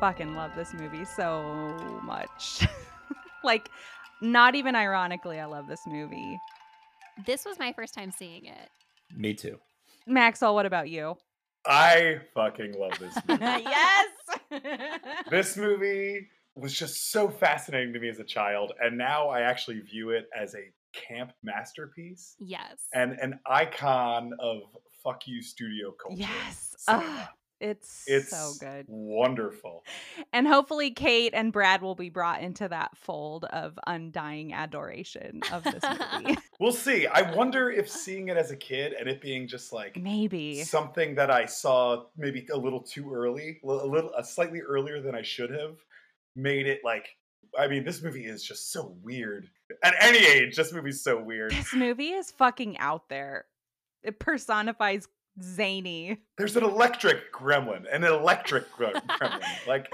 fucking love this movie so much. Like, not even ironically, I love this movie. This was my first time seeing it. Me too. Maxwell, what about you? I fucking love this movie. Yes! This movie was just so fascinating to me as a child, and now I actually view it as a camp masterpiece. Yes. And an icon of fuck you studio culture. Yes. It's so good. Wonderful. And hopefully Kate and Brad will be brought into that fold of undying adoration of this movie. We'll see. I wonder if seeing it as a kid and it being just like maybe something that I saw maybe a little too early, slightly earlier than I should have, made it like, I mean, this movie is just so weird. At any age, this movie's so weird. This movie is fucking out there. It personifies zany. There's an electric gremlin, gremlin. Like,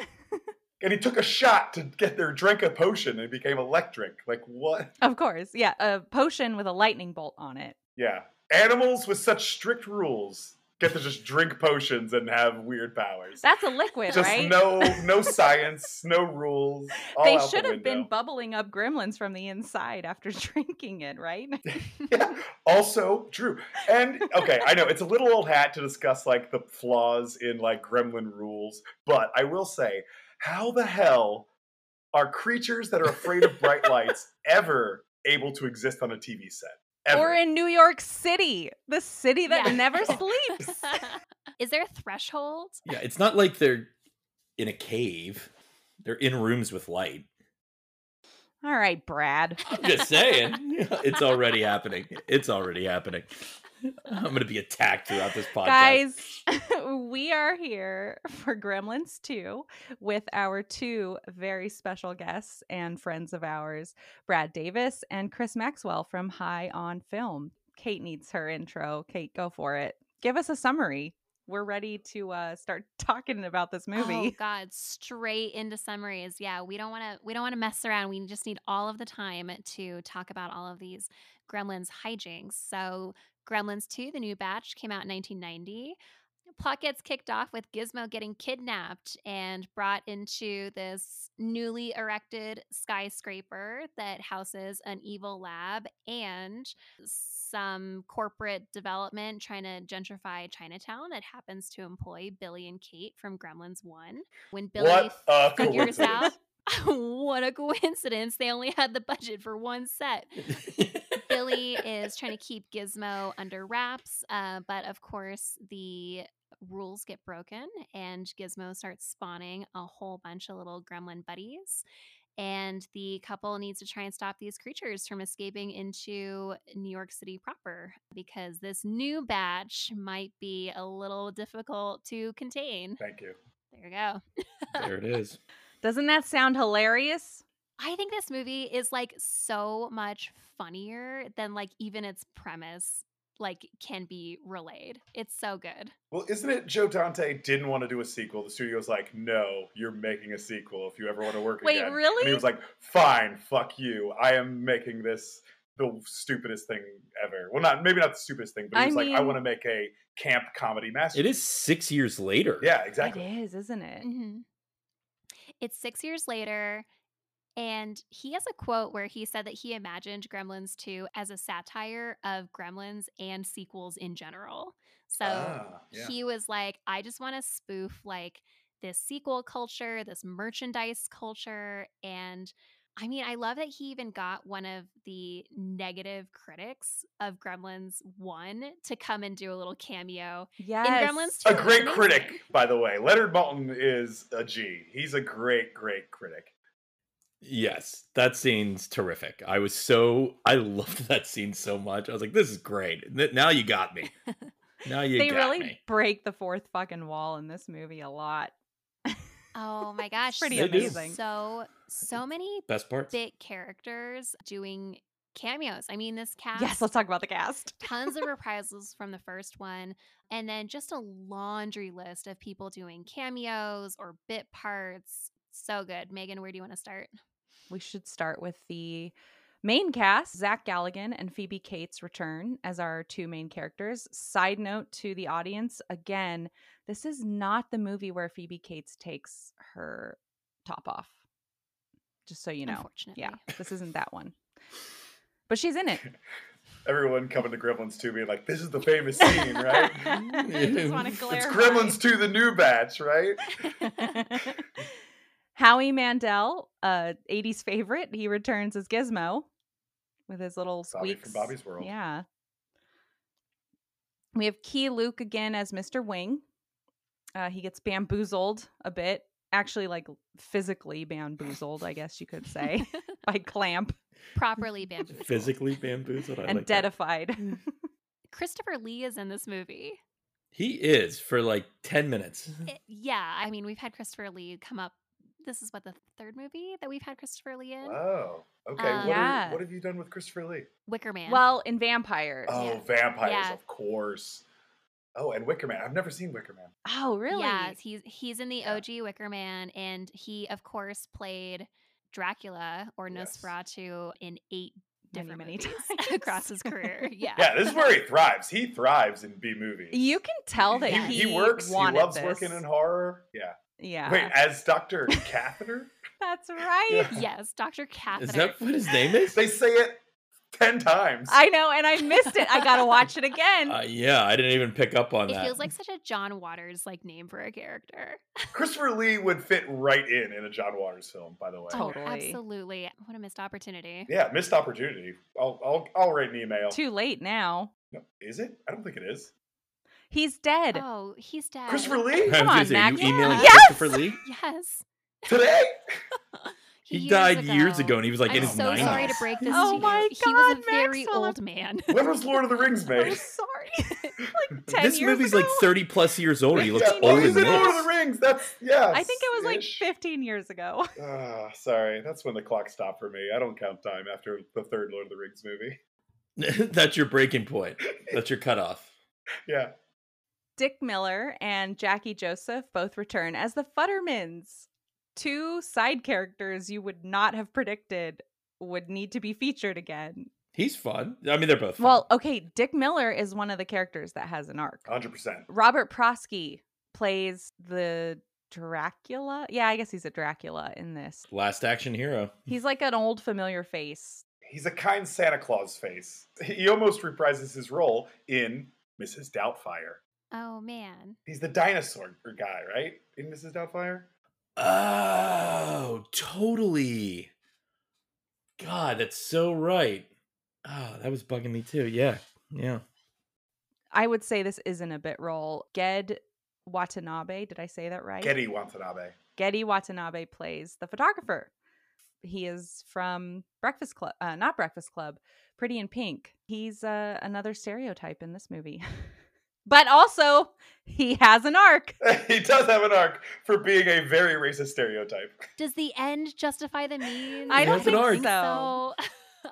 and he took a shot to get their drink a potion and it became electric. Like, what? Of course, yeah, a potion with a lightning bolt on it. Yeah, animals with such strict rules get to just drink potions and have weird powers. That's a liquid, just right? No science, no rules. They should have been bubbling up gremlins from the inside after drinking it, right? Yeah, also true. And, okay, I know, it's a little old hat to discuss, like, the flaws in, like, gremlin rules, but I will say, how the hell are creatures that are afraid of bright lights ever able to exist on a TV set? Ever. Or in New York City, the city that never sleeps. Is there a threshold? Yeah, it's not like they're in a cave. They're in rooms with light. All right, Brad. I'm just saying. It's already happening. It's already happening. I'm going to be attacked throughout this podcast. Guys, we are here for Gremlins 2 with our two very special guests and friends of ours, Brad Davis and Chris Maxwell from High on Film. Kate needs her intro. Kate, go for it. Give us a summary. We're ready to start talking about this movie. Oh God, straight into summaries. Yeah, we don't want to mess around. We just need all of the time to talk about all of these Gremlins hijinks. So Gremlins 2, the new batch, came out in 1990. Plot gets kicked off with Gizmo getting kidnapped and brought into this newly erected skyscraper that houses an evil lab and some corporate development trying to gentrify Chinatown that happens to employ Billy and Kate from Gremlins 1. When Billy figures out, what a coincidence, they only had the budget for one set. Billy is trying to keep Gizmo under wraps, but of course the rules get broken and Gizmo starts spawning a whole bunch of little gremlin buddies, and the couple needs to try and stop these creatures from escaping into New York City proper because this new batch might be a little difficult to contain. Thank you. There you go. There it is. Doesn't that sound hilarious? I think this movie is, like, so much funnier than, like, even its premise, like, can be relayed. It's so good. Well, isn't it Joe Dante didn't want to do a sequel? The studio's like, no, you're making a sequel if you ever want to work again. Wait, really? And he was like, fine, fuck you. I am making this the stupidest thing ever. Well, maybe not the stupidest thing, but he was I want to make a camp comedy masterpiece. It is 6 years later. Yeah, exactly. It is, isn't it? Mm-hmm. It's 6 years later. And he has a quote where he said that he imagined Gremlins 2 as a satire of Gremlins and sequels in general. So he was like, I just want to spoof, like, this sequel culture, this merchandise culture. And I mean, I love that he even got one of the negative critics of Gremlins 1 to come and do a little cameo in Gremlins 2. A great critic, by the way. Leonard Maltin is a G. He's a great, great critic. Yes, that scene's terrific. I loved that scene so much. I was like, this is great. Now you got me. Now you got me. They really break the fourth fucking wall in this movie a lot. Oh my gosh. Pretty amazing. So So many best parts, big characters doing cameos. I mean, this cast. Yes, let's talk about the cast. Tons of reprisals from the first one. And then just a laundry list of people doing cameos or bit parts. So good. Megan, where do you want to start? We should start with the main cast. Zach Galligan and Phoebe Cates return as our two main characters. Side note to the audience, again, this is not the movie where Phoebe Cates takes her top off. Just so you know. Unfortunately. Yeah, this isn't that one. But she's in it. Everyone coming to Gremlins 2 being like, this is the famous scene, right? Just want to glare. It's Gremlins 2, the new batch, right? Howie Mandel, 80s favorite, he returns as Gizmo with his little squeaks. Bobby from Bobby's World. Yeah. We have Key Luke again as Mr. Wing. He gets bamboozled a bit. Actually, like, physically bamboozled, I guess you could say, by Clamp. Properly bamboozled. Physically bamboozled. And like deadified. Christopher Lee is in this movie. He is for, like, 10 minutes. Yeah. I mean, we've had Christopher Lee come up. This is, what, the third movie that we've had Christopher Lee in? Oh, okay. What have you done with Christopher Lee? Wicker Man. Well, in Vampires. Oh, yeah. Vampires, yeah. Of course. Oh, and Wicker Man. I've never seen Wicker Man. Oh, really? Yeah, he's in the OG Wicker Man, and he, of course, played Dracula or Nosferatu in 8 different many times across his career. Yeah. Yeah, this is where he thrives. He thrives in B movies. You can tell that he works. He loves working in horror. Yeah. Yeah. Wait, as Dr. Catheter? That's right. Yeah. Yes, Dr. Catheter. Is that what his name is? They say it 10 times. I know, and I missed it. I gotta watch it again. Yeah, I didn't even pick up on that. It feels like such a John Waters name for a character. Christopher Lee would fit right in a John Waters film, by the way. Totally. Absolutely. What a missed opportunity. Yeah, missed opportunity. I'll write an email. Too late now. No, is it? I don't think it is. He's dead. Oh, he's dead. Christopher Lee? Come on, Max. You emailing Christopher Lee? Yes. Today? He died years ago, and he was like in his 90s. I'm so sorry to break this to you. Oh my God, he was a very old man. When was Lord of the Rings made? I'm sorry. Like 10 years ago? This movie's like 30 plus years old. He looks old as this. He's in Lord of the Rings. That's, yeah. I think it was like 15 years ago. Sorry. That's when the clock stopped for me. I don't count time after the third Lord of the Rings movie. That's your breaking point. That's your cutoff. Yeah. Dick Miller and Jackie Joseph both return as the Futtermans. Two side characters you would not have predicted would need to be featured again. He's fun. I mean, they're both fun. Well, okay, Dick Miller is one of the characters that has an arc. 100%. Robert Prosky plays the Dracula. Yeah, I guess he's a Dracula in this. Last action hero. He's like an old familiar face. He's a kind Santa Claus face. He almost reprises his role in Mrs. Doubtfire. Oh, man. He's the dinosaur guy, right? In Mrs. Doubtfire? Oh, totally. God, that's so right. Oh, that was bugging me too. Yeah. Yeah. I would say this isn't a bit role. Gedde Watanabe, did I say that right? Gedde Watanabe. Gedde Watanabe plays the photographer. He is from Breakfast Club, not Breakfast Club, Pretty in Pink. He's another stereotype in this movie. But also, he has an arc. He does have an arc for being a very racist stereotype. Does the end justify the means? I don't think so.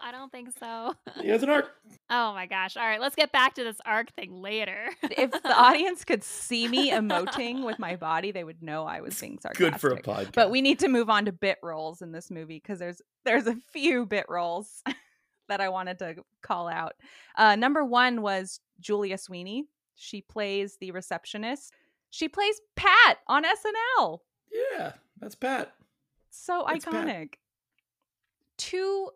I don't think so. He has an arc. Oh my gosh. All right, let's get back to this arc thing later. If the audience could see me emoting with my body, they would know I was being sarcastic. Good for a podcast. But we need to move on to bit roles in this movie because there's a few bit roles that I wanted to call out. Number one was Julia Sweeney. She plays the receptionist. She plays Pat on SNL. Yeah, that's Pat. So that's iconic. Pat. Two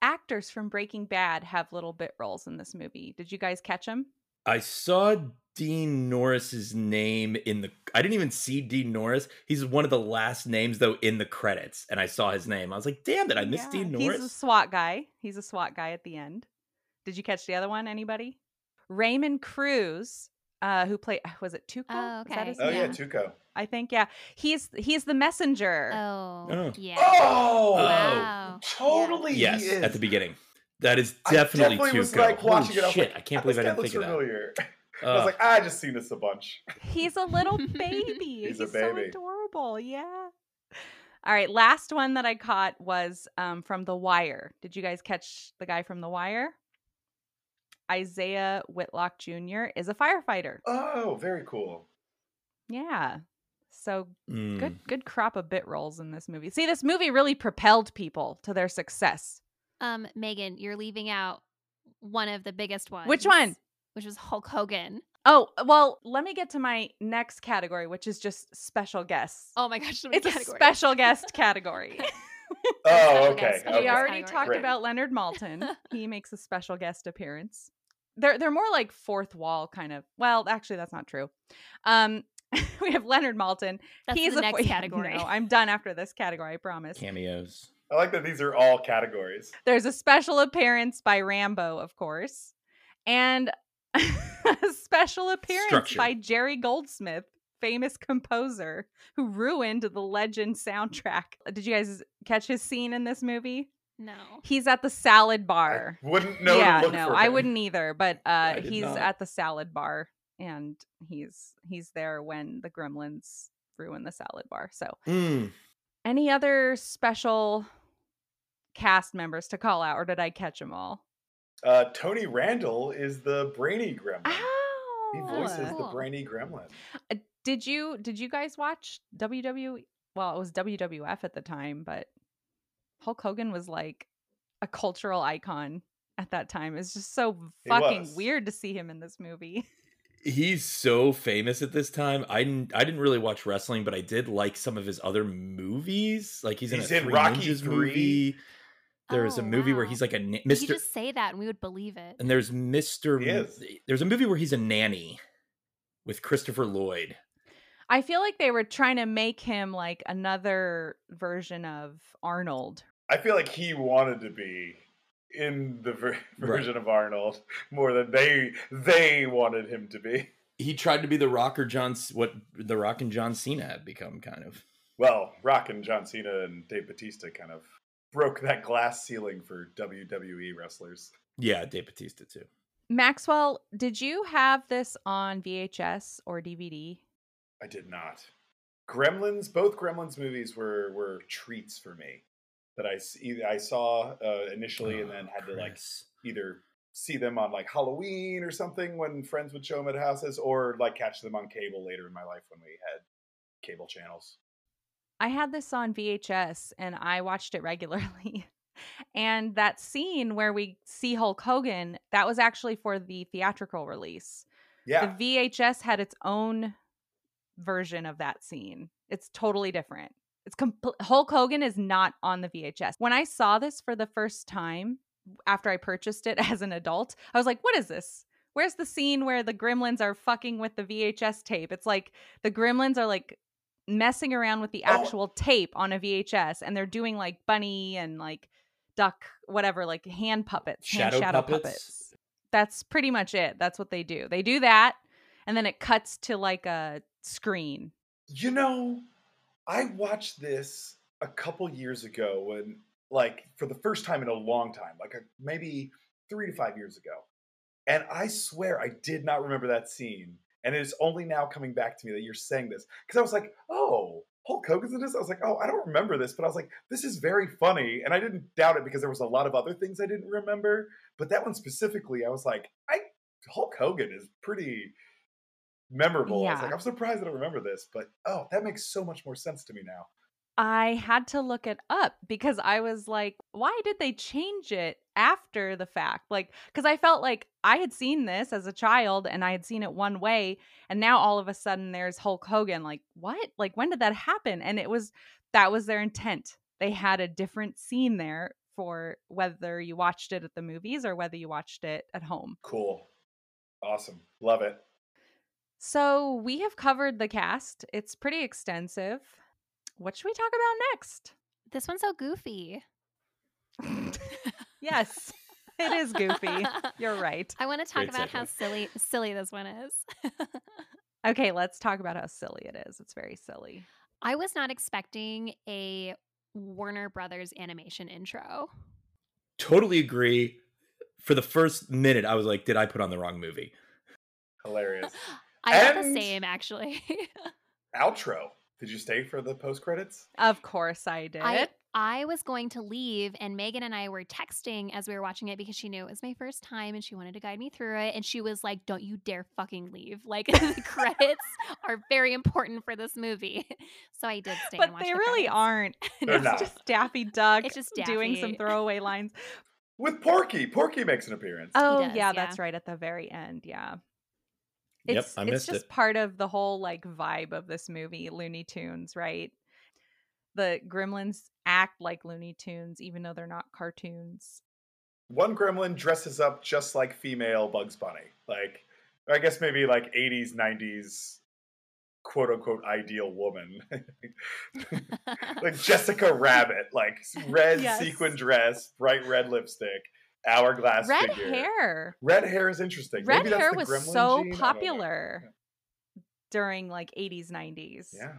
actors from Breaking Bad have little bit roles in this movie. Did you guys catch them? I saw Dean Norris's name I didn't even see Dean Norris. He's one of the last names, though, in the credits. And I saw his name. I was like, damn it, I missed Dean Norris. He's a SWAT guy. He's a SWAT guy at the end. Did you catch the other one? Anybody? Raymond Cruz, who played, was it Tuco? Oh, okay. Is that his name? Yeah, Tuco. I think, yeah. He's the messenger. Oh, yeah. Oh, wow. Totally. Yes, at the beginning. That is definitely Tuco. Was like watching it, shit, I can't believe I didn't think of that. I was like, I just seen this a bunch. He's a little baby. He's so adorable, yeah. All right. Last one that I caught was from The Wire. Did you guys catch the guy from The Wire? Isaiah Whitlock Jr. is a firefighter. Oh, very cool. Yeah. So good crop of bit roles in this movie. See, this movie really propelled people to their success. Megan, you're leaving out one of the biggest ones. Which one? Which was Hulk Hogan. Oh, well, let me get to my next category, which is just special guests. Oh my gosh. It's a special guest category. Oh, okay. We already talked about Leonard Maltin. He makes a special guest appearance. They're more like fourth wall kind of. Well, actually, that's not true. We have Leonard Maltin. That's the next category. No, I'm done after this category, I promise. Cameos. I like that these are all categories. There's a special appearance by Rambo, of course. And a special appearance by Jerry Goldsmith, famous composer who ruined the Legend soundtrack. Did you guys catch his scene in this movie? No. He's at the salad bar. I wouldn't know. Yeah, no, I wouldn't either. But he's at the salad bar, and he's there when the Gremlins ruin the salad bar. So, any other special cast members to call out, or did I catch them all? Tony Randall is the brainy gremlin. Oh, he voices the brainy gremlin. Did you guys watch WWE? Well, it was WWF at the time, but Hulk Hogan was like a cultural icon at that time. It's just so fucking weird to see him in this movie. He's so famous at this time. I didn't really watch wrestling, but I did like some of his other movies. Like he's in Rocky 3 movie. There is a movie where he's like a Mr. You just say that and we would believe it. And there's there's a movie where he's a nanny with Christopher Lloyd. I feel like they were trying to make him like another version of Arnold. I feel like he wanted to be in the version of Arnold more than they wanted him to be. He tried to be the Rock and John Cena had become, kind of. Well, Rock and John Cena and Dave Bautista kind of broke that glass ceiling for WWE wrestlers. Yeah, Dave Bautista too. Maxwell, did you have this on VHS or DVD? I did not. Gremlins, both Gremlins movies were treats for me that I saw initially and then had to like either see them on like Halloween or something when friends would show them at houses, or like catch them on cable later in my life when we had cable channels. I had this on VHS and I watched it regularly. And that scene where we see Hulk Hogan, that was actually for the theatrical release. Yeah. The VHS had its own version of that scene. It's totally different. It's Hulk Hogan is not on the VHS. When I saw this for the first time after I purchased it as an adult, I was like, what is this? Where's the scene where the Gremlins are fucking with the VHS tape? It's like the Gremlins are like messing around with the actual tape on a VHS, and they're doing like bunny and like duck, whatever, like hand puppets, shadow puppets. That's pretty much it. That's what they do. They do that, and then it cuts to like a screen. You know, I watched this a couple years ago when, like, for the first time in a long time, like maybe 3 to 5 years ago, and I swear I did not remember that scene. And it's only now coming back to me that you're saying this. Because I was like, oh, Hulk Hogan's in this? I was like, oh, I don't remember this. But I was like, this is very funny. And I didn't doubt it because there was a lot of other things I didn't remember. But that one specifically, I was like, Hulk Hogan is pretty memorable. Yeah. I was like, I'm surprised I don't remember this. But, oh, that makes so much more sense to me now. I had to look it up because I was like, why did they change it after the fact? Like, because I felt like I had seen this as a child and I had seen it one way. And now all of a sudden there's Hulk Hogan. Like, what? Like, when did that happen? And that was their intent. They had a different scene there for whether you watched it at the movies or whether you watched it at home. Cool. Awesome. Love it. So we have covered the cast. It's pretty extensive. What should we talk about next? This one's so goofy. Yes, it is goofy. You're right. I want to talk about how silly this one is. Okay, let's talk about how silly it is. It's very silly. I was not expecting a Warner Brothers animation intro. Totally agree. For the first minute, I was like, did I put on the wrong movie? Hilarious. I thought the same, actually. Outro. Did you stay for the post credits? Of course I did. I was going to leave, and Megan and I were texting as we were watching it because she knew it was my first time and she wanted to guide me through it. And she was like, don't you dare fucking leave. Like, the credits are very important for this movie. So I did stay and watch it. But they really aren't. It's just Daffy Duck doing some throwaway lines. With Porky. Porky makes an appearance. Oh, yeah, that's right. At the very end. Yeah. It's just part of the whole like vibe of this movie, Looney Tunes, right? The Gremlins act like Looney Tunes, even though they're not cartoons. One Gremlin dresses up just like female Bugs Bunny. Like, I guess maybe like 80s, 90s, quote unquote, ideal woman. Like Jessica Rabbit, like red sequin dress, bright red lipstick, hourglass figure. Red hair. Red hair is interesting. Red hair was so popular during like 80s, 90s. Yeah.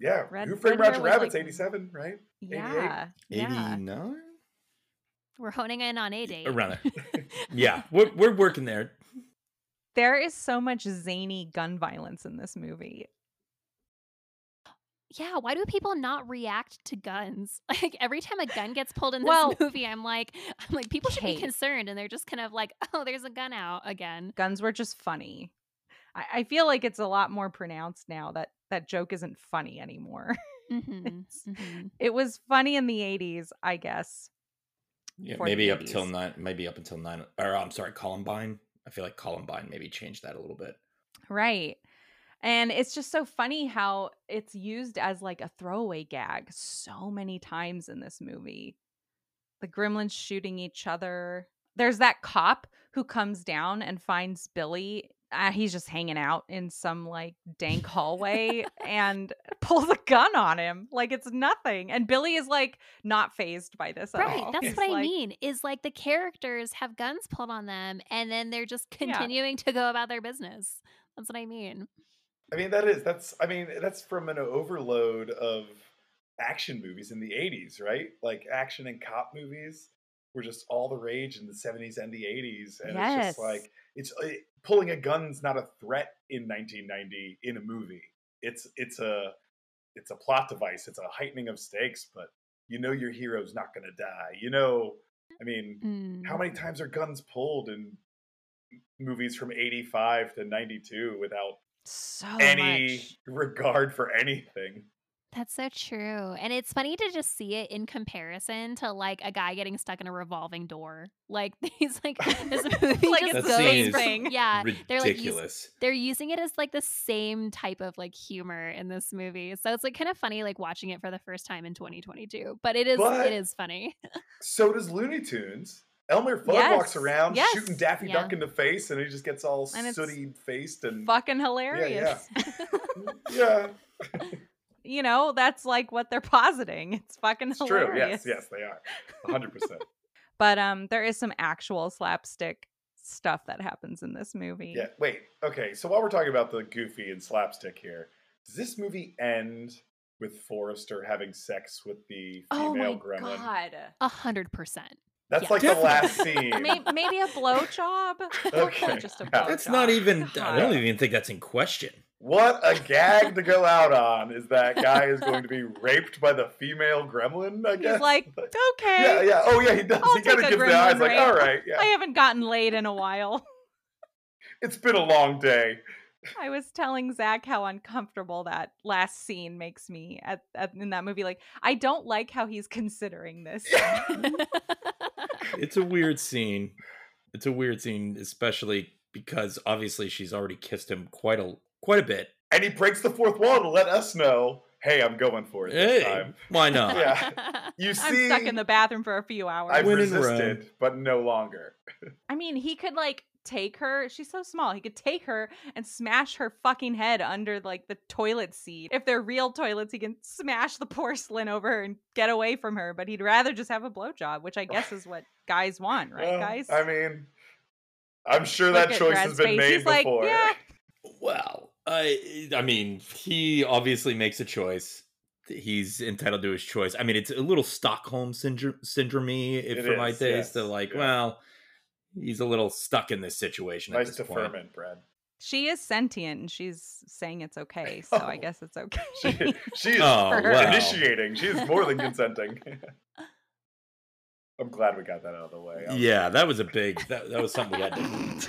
Yeah, Who Framed Roger Rabbit's 87, right? Yeah. 89? We're honing in on 88. Around there. Yeah, we're working there. There is so much zany gun violence in this movie. Yeah, why do people not react to guns? Like, every time a gun gets pulled in this movie, I'm like, people should be concerned, and they're just kind of like, oh, there's a gun out again. Guns were just funny. I feel like it's a lot more pronounced now that that joke isn't funny anymore. It was funny in the 80s, I guess. Yeah, maybe up till nine. Maybe up until nine. Or I'm sorry, Columbine. I feel like Columbine maybe changed that a little bit. Right, and it's just so funny how it's used as like a throwaway gag so many times in this movie. The Gremlins shooting each other. There's that cop who comes down and finds Billy. He's just hanging out in some like dank hallway and pulls a gun on him like it's nothing. And Billy is like not fazed by this at all. Right, that's what I mean is like the characters have guns pulled on them and then they're just continuing to go about their business. That's what I mean. I mean, that's from an overload of action movies in the 80s, right? Like action and cop movies were just all the rage in the 70s and the 80s. And it's just like, pulling a gun's not a threat in 1990 in a movie. It's a plot device. It's a heightening of stakes, but you know your hero's not going to die. You know, I mean, how many times are guns pulled in movies from 85 to 92 without any regard for anything? That's so true. And it's funny to just see it in comparison to like a guy getting stuck in a revolving door. Like he's like this movie just goes from, ridiculous. They're using it as like the same type of like humor in this movie. So it's like kind of funny like watching it for the first time in 2022. But it is funny. So does Looney Tunes. Elmer Fudd walks around shooting Daffy Duck in the face and he just gets all sooty faced and fucking hilarious. Yeah. You know, that's like what they're positing. It's fucking hilarious. True. Yes, they are. 100%. But there is some actual slapstick stuff that happens in this movie. Yeah. Wait. Okay. So while we're talking about the goofy and slapstick here, does this movie end with Forrester having sex with the female gremlin? Oh my god. 100%. That's like the last scene. Maybe a blowjob. Okay. Just a blowjob. That's not even. I don't even think that's in question. What a gag to go out on is that guy is going to be raped by the female gremlin, I guess. He's like, okay. Yeah. Oh, yeah, he does. He kind of gives the eyes like, all right. Yeah. I haven't gotten laid in a while. It's been a long day. I was telling Zach how uncomfortable that last scene makes me in that movie. Like, I don't like how he's considering this. It's a weird scene. It's a weird scene, especially because obviously she's already kissed him quite a bit. And he breaks the fourth wall to let us know, hey, I'm going for it this time. Why not? Yeah. You see, I'm stuck in the bathroom for a few hours. I've resisted, but no longer. I mean, he could like take her. She's so small. He could take her and smash her fucking head under like the toilet seat. If they're real toilets, he can smash the porcelain over her and get away from her. But he'd rather just have a blowjob, which I guess is what guys want, right, guys? I mean, I'm sure that choice has been made before. Like, yeah. Well, I mean, he obviously makes a choice. He's entitled to his choice. I mean, it's a little Stockholm syndrome-y for my taste. Yes. He's a little stuck in this situation. Nice deferment, Brad. She is sentient. And she's saying it's okay, so I guess it's okay. She is initiating. She is more than consenting. I'm glad we got that out of the way. That was a big. That was something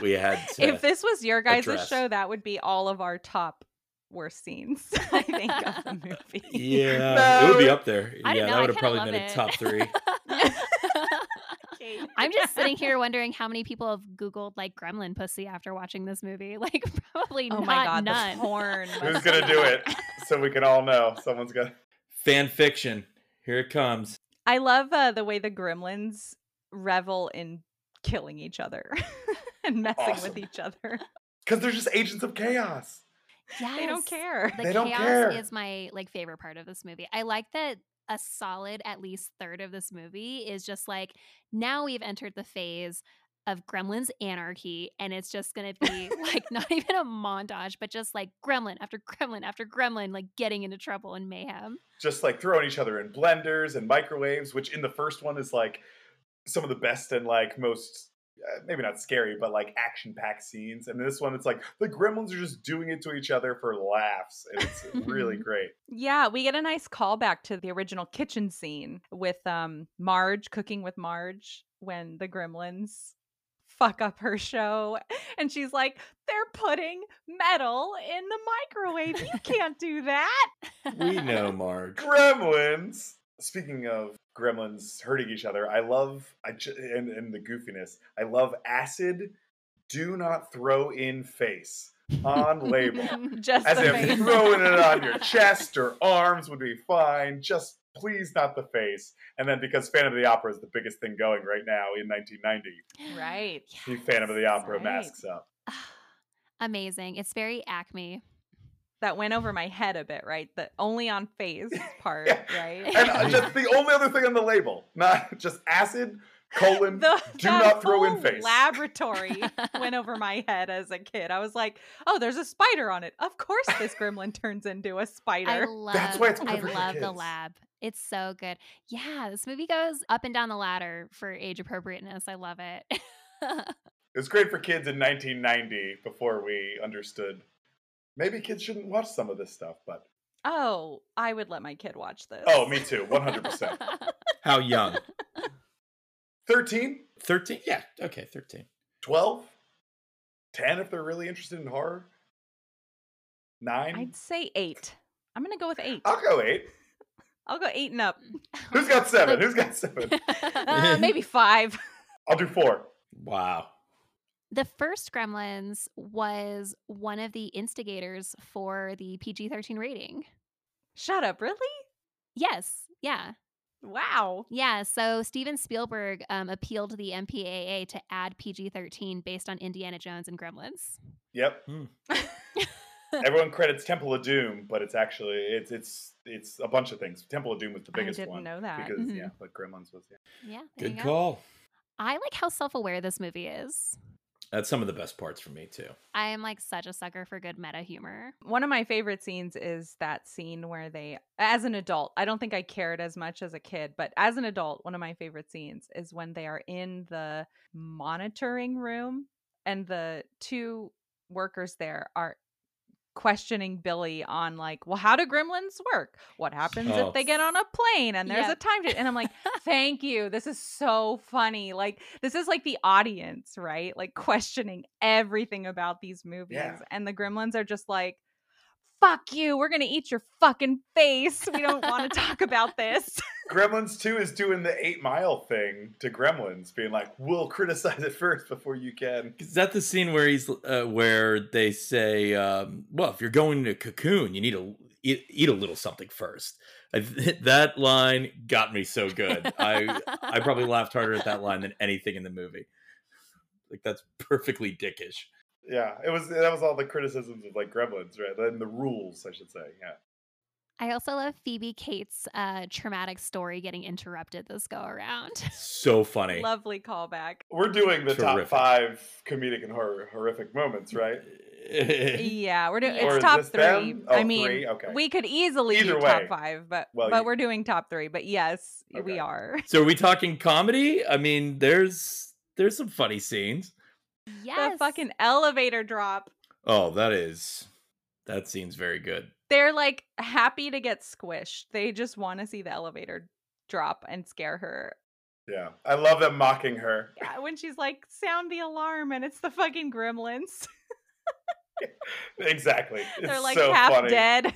we had to If this was your guys' show, that would be all of our top worst scenes, I think, of the movie. Yeah, so, it would be up there. That would have probably been a top three. I'm just sitting here wondering how many people have Googled like gremlin pussy after watching this movie. Like probably not. Oh my God, none. The porn. Who's gonna do it? So we can all know. Someone's gonna fan fiction. Here it comes. I love the way the gremlins revel in killing each other and messing with each other because they're just agents of chaos. Yes, they don't care. The chaos is my favorite part of this movie. I like that. A solid at least third of this movie is just like, now we've entered the phase of Gremlins anarchy, and it's just gonna be like not even a montage, but just like gremlin after gremlin after gremlin, like getting into trouble and mayhem, just like throwing each other in blenders and microwaves, which in the first one is like some of the best and like most maybe not scary but like action-packed scenes, and this one it's like the gremlins are just doing it to each other for laughs, and it's really great. Yeah, we get a nice callback to the original kitchen scene with Marge cooking with Marge when the gremlins fuck up her show, and she's like, they're putting metal in the microwave, you can't do that. We know, Marge. Gremlins. Speaking of gremlins hurting each other, I love the goofiness. I love acid. Do not throw in face on label. Just as if face. Throwing it on your chest or arms would be fine. Just please not the face. And then because Phantom of the Opera is the biggest thing going right now in 1990. Right. Yes. Phantom of the Opera masks up. Amazing. It's very Acme. That went over my head a bit, right? The only on face part, right? And just the only other thing on the label, not just acid, colon, do not throw in face. Laboratory went over my head as a kid. I was like, oh, there's a spider on it. Of course this gremlin turns into a spider. I love the lab. It's so good. Yeah, this movie goes up and down the ladder for age appropriateness. I love it. It was great for kids in 1990 before we understood. Maybe kids shouldn't watch some of this stuff, but... Oh, I would let my kid watch this. Oh, me too, 100%. How young? 13? 13? Yeah, okay, 13. 12? 10 if they're really interested in horror? 9? I'd say 8. I'm going to go with 8. I'll go 8. I'll go 8 and up. Who's got 7? Who's got 7? Maybe 5. I'll do 4. Wow. The first Gremlins was one of the instigators for the PG-13 rating. Shut up, really? Yes. Yeah. Wow. Yeah. So Steven Spielberg appealed to the MPAA to add PG-13 based on Indiana Jones and Gremlins. Yep. Everyone credits Temple of Doom, but it's actually it's a bunch of things. Temple of Doom was the biggest one. I didn't know that. Because like Gremlins was. Yeah. Good call. I like how self-aware this movie is. That's some of the best parts for me, too. I am like such a sucker for good meta humor. One of my favorite scenes is that scene where they, as an adult, I don't think I cared as much as a kid, but as an adult, one of my favorite scenes is when they are in the monitoring room and the two workers there are questioning Billy on like, well, how do gremlins work? What happens if they get on a plane and there's a time to, and I'm like, thank you. This is so funny. Like, this is like the audience, right? Like questioning everything about these movies. Yeah. And the gremlins are just like, fuck you. We're going to eat your fucking face. We don't want to talk about this. Gremlins 2 is doing the 8 Mile thing to Gremlins, being like, we'll criticize it first before you can. Is that the scene where he's where they say, well, if you're going to cocoon, you need to eat a little something first. That line got me so good. I probably laughed harder at that line than anything in the movie. Like, that's perfectly dickish. Yeah, that was all the criticisms of like Gremlins, right? And the rules, I should say. Yeah. I also love Phoebe Cates' traumatic story getting interrupted this go around. So funny. Lovely callback. We're doing the top 5 comedic and horrific moments, right? Yeah, we're doing it's top 3. Oh, I mean, 3? Okay. We could easily do top 5, but we're doing top 3. But yes, we are. So are we talking comedy? I mean, there's some funny scenes. Yes. The fucking elevator drop. Oh, that seems very good. They're like happy to get squished. They just want to see the elevator drop and scare her. Yeah, I love them mocking her. Yeah, when she's like, sound the alarm, and it's the fucking gremlins. Exactly. They're like so half funny. Dead.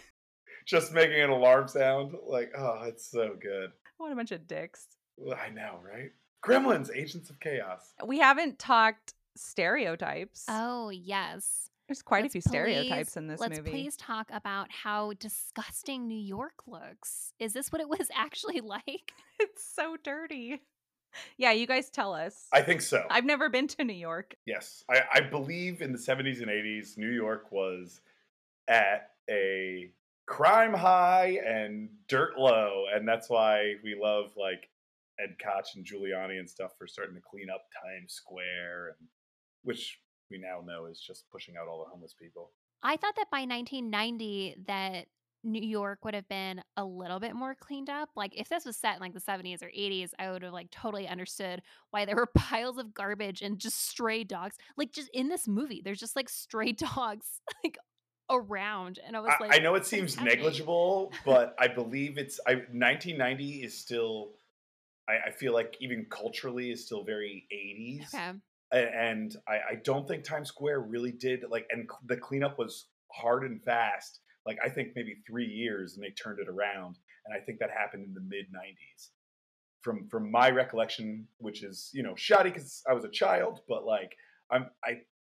Just making an alarm sound. Like, oh, it's so good. What a bunch of dicks. I know, right? Gremlins, Agents of Chaos. We haven't talked stereotypes. Oh, yes. There's quite a few stereotypes in this movie. Let's please talk about how disgusting New York looks. Is this what it was actually like? It's so dirty. Yeah, you guys tell us. I think so. I've never been to New York. Yes. I believe in the 70s and 80s, New York was at a crime high and dirt low. And that's why we love like Ed Koch and Giuliani and stuff for starting to clean up Times Square, and which we now know is just pushing out all the homeless people. I thought that by 1990 that New York would have been a little bit more cleaned up. Like if this was set in like the 70s or 80s, I would have like totally understood why there were piles of garbage and just stray dogs. Like just in this movie, there's just like stray dogs like around. And I was like, I know it seems negligible, but I believe 1990 is still, I feel like even culturally is still very 80s. Okay. And I don't think Times Square really did like, and the cleanup was hard and fast. Like I think maybe 3 years and they turned it around. And I think that happened in the mid-90s from my recollection, which is, you know, shoddy because I was a child, but like, I'm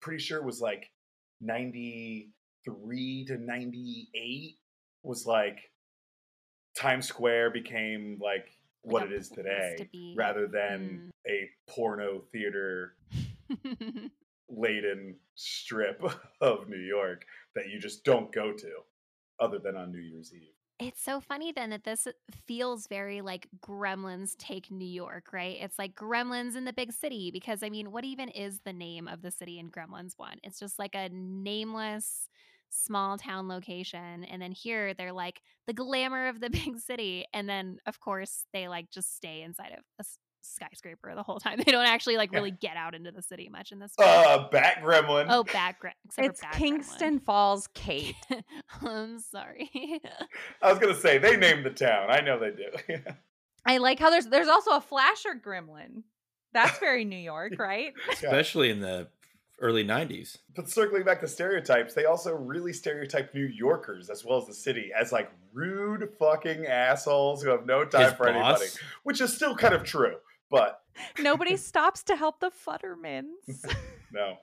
pretty sure it was like 93 to 98 was like Times Square became like what it is today rather than a porno theater laden strip of New York that you just don't go to other than on New Year's Eve. It's so funny then that this feels very like Gremlins take New York, right? It's like Gremlins in the big city because I mean, what even is the name of the city in Gremlins 1? It's just like a nameless small town location, and then here they're like the glamour of the big city, and then of course they like just stay inside of a skyscraper the whole time. They don't actually like really get out into the city much in this movie. Bat Gremlin. Oh, Bat Gremlin. It's Bat Kingston Gremlin. Falls, Kate. I'm sorry. I was gonna say they named the town. I know they do. I like how there's also a flasher gremlin. That's very New York, right? Especially in the early 90s. But circling back to stereotypes, they also really stereotype New Yorkers as well as the city as like rude fucking assholes who have no time for anybody, which is still kind of true, but nobody stops to help the Futtermans. No.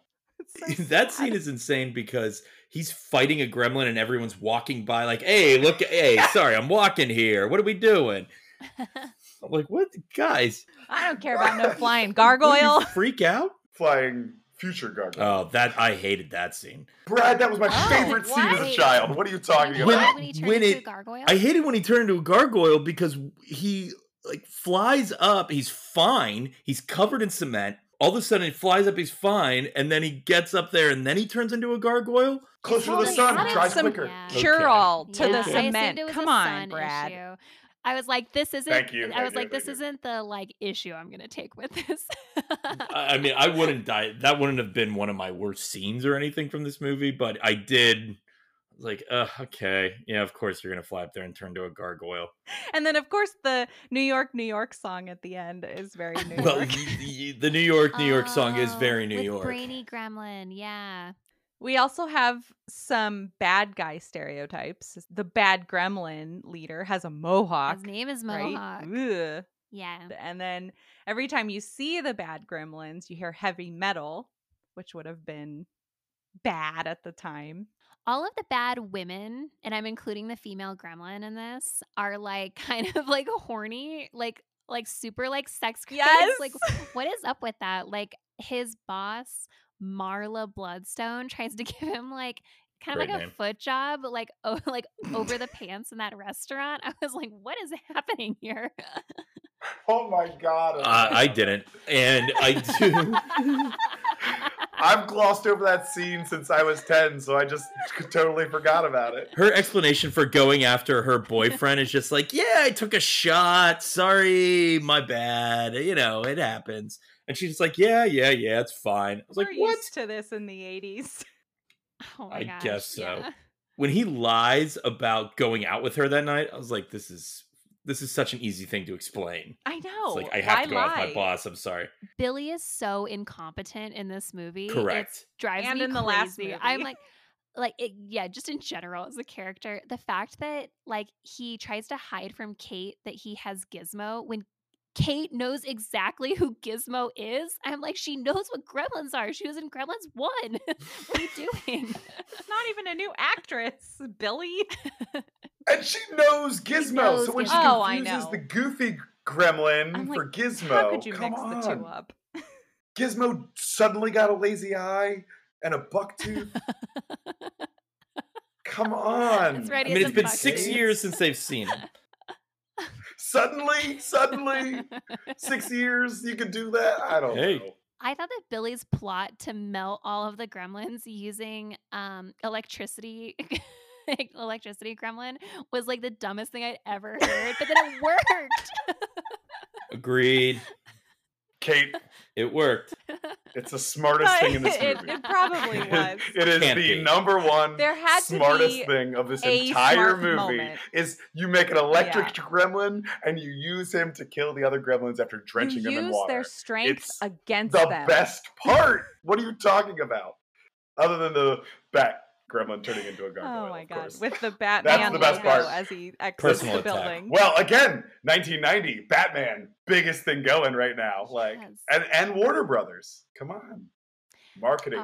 So that scene is insane because he's fighting a gremlin and everyone's walking by like, hey, look, hey, sorry, I'm walking here. What are we doing? I'm like, what? Guys. I don't care about no flying gargoyle. Freak out? Flying future gargoyle. Oh, that I hated that scene. Brad, that was my favorite scene as a child. What are you talking about? When he turned into a gargoyle? I hated when he turned into a gargoyle because he like flies up. He's fine. He's covered in cement. All of a sudden, he flies up. He's fine. And then he gets up there and then he turns into a gargoyle. Closer to the sun. It dries quicker. Cure-all to the cement. Come on, Brad. Issue. I was like, this isn't. Thank you. I was like, this isn't the like issue I'm gonna take with this. I mean, I wouldn't die. That wouldn't have been one of my worst scenes or anything from this movie, but I did. Like, okay, yeah, of course you're gonna fly up there and turn to a gargoyle. And then, of course, the New York, New York song at the end is very New York. Well, the New York, New York song is very New York. Brainy Gremlin, yeah. We also have some bad guy stereotypes. The bad gremlin leader has a mohawk. His name is Mohawk. Right? Yeah. And then every time you see the bad gremlins, you hear heavy metal, which would have been bad at the time. All of the bad women, and I'm including the female gremlin in this, are like kind of like horny, like super like sex crimes. Yes. Like what is up with that? Like his boss Marla Bloodstone tries to give him like kind of a foot job, like over the pants in that restaurant. I was like, what is happening here? Oh my god! I didn't, and I do. I've glossed over that scene since I was 10, so I just totally forgot about it. Her explanation for going after her boyfriend is just like, yeah, I took a shot. Sorry, my bad. You know, it happens. And she's just like, yeah, it's fine. I was like, what? We're used to this in the 80s. Oh my gosh, guess so. Yeah. When he lies about going out with her that night, I was like, this is such an easy thing to explain. I know. It's like, I have to go out with my boss. I'm sorry. Billy is so incompetent in this movie. Correct. It drives me crazy. And in the last movie. I'm like it, yeah, just in general as a character. The fact that like he tries to hide from Kate that he has Gizmo when Kate knows exactly who Gizmo is. I'm like, she knows what Gremlins are. She was in Gremlins 1. What are you doing? Not even a new actress, Billy. And she knows Gizmo. So when she confuses the goofy gremlin for Gizmo, how could you mix the two up? Gizmo suddenly got a lazy eye and a buck tooth. Come on. That's right, I mean, it's been 6 years since they've seen him. Suddenly, 6 years, you could do that? I don't know. I thought that Billy's plot to melt all of the gremlins using electricity gremlin was like the dumbest thing I'd ever heard, but then it worked. Agreed. Kate. It worked. It's the smartest thing in this movie. It probably was. It is the number one smartest thing of this entire movie. Moment. Is you make an electric gremlin and you use him to kill the other gremlins after drenching them in water. You use their strength against them. The best part. What are you talking about? Other than the bat gremlin turning into a gargoyle. Oh my god! With the Batman logo as he exits the building. Well, again, 1990 Batman, biggest thing going right now. Like, yes. and Warner Brothers. Come on, marketing,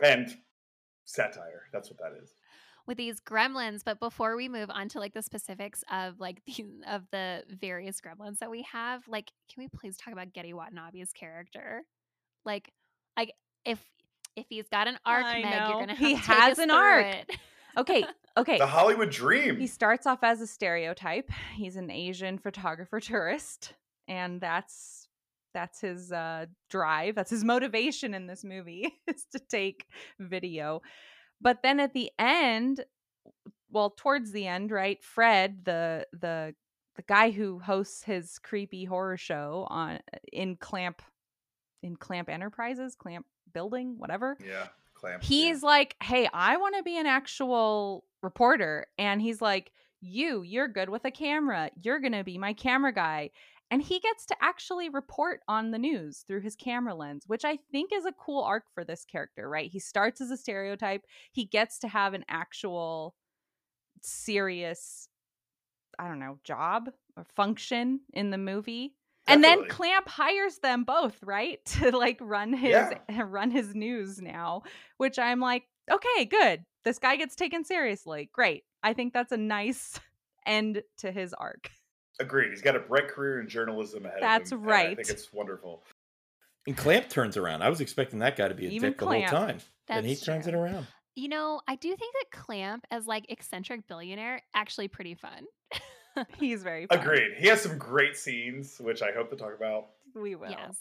and satire. That's what that is. With these gremlins. But before we move on to like the specifics of like the various gremlins that we have, like, can we please talk about Gedde Watanabe's character? Like, If he's got an arc, Meg, you're going to have to take us through it. He has an arc. Okay. The Hollywood dream. He starts off as a stereotype. He's an Asian photographer tourist, and that's his drive. That's his motivation in this movie, is to take video. But then at the end, well, towards the end, right? Fred, the guy who hosts his creepy horror show in Clamp Enterprises, Clamp building, whatever. Yeah. Clamp. He's like, hey, I want to be an actual reporter. And he's like, you're good with a camera. You're going to be my camera guy. And he gets to actually report on the news through his camera lens, which I think is a cool arc for this character, right? He starts as a stereotype. He gets to have an actual serious, I don't know, job or function in the movie. And then Clamp hires them both, right? To like run his news now, which I'm like, okay, good. This guy gets taken seriously. Great. I think that's a nice end to his arc. Agreed. He's got a bright career in journalism ahead of him. That's right. I think it's wonderful. And Clamp turns around. I was expecting that guy to be a dick the whole time. And he turns it around. You know, I do think that Clamp as like eccentric billionaire, actually pretty fun. He's very fun. Agreed. He has some great scenes, which I hope to talk about. We will. Yes.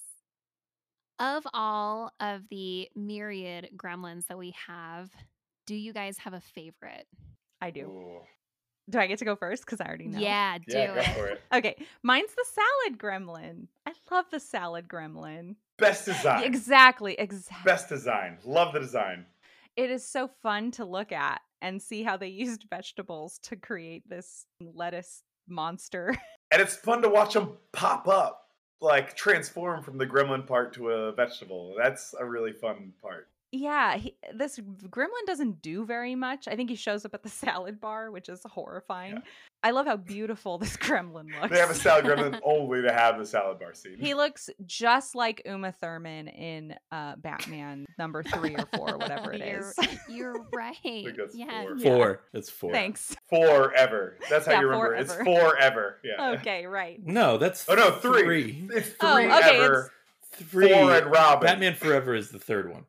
Of all of the myriad gremlins that we have, do you guys have a favorite? I do. Ooh. Do I get to go first? Because I already know. Yeah, do it. Go for it. Okay. Mine's the salad gremlin. I love the salad gremlin. Best design. Exactly. Best design. Love the design. It is so fun to look at and see how they used vegetables to create this lettuce monster. And it's fun to watch them pop up, like transform from the gremlin part to a vegetable. That's a really fun part. Yeah, this gremlin doesn't do very much. I think he shows up at the salad bar, which is horrifying. Yeah. I love how beautiful this gremlin looks. They have a salad gremlin only to have the salad bar scene. He looks just like Uma Thurman in Batman number 3 or 4, or whatever it is. You're right. I think that's four. That's 4. Thanks. Forever. That's how you remember. Forever. It's forever. Yeah. Okay, right. No, that's three. It's 3 okay, ever. It's 3. 4 and Robin. Batman Forever is the 3rd one.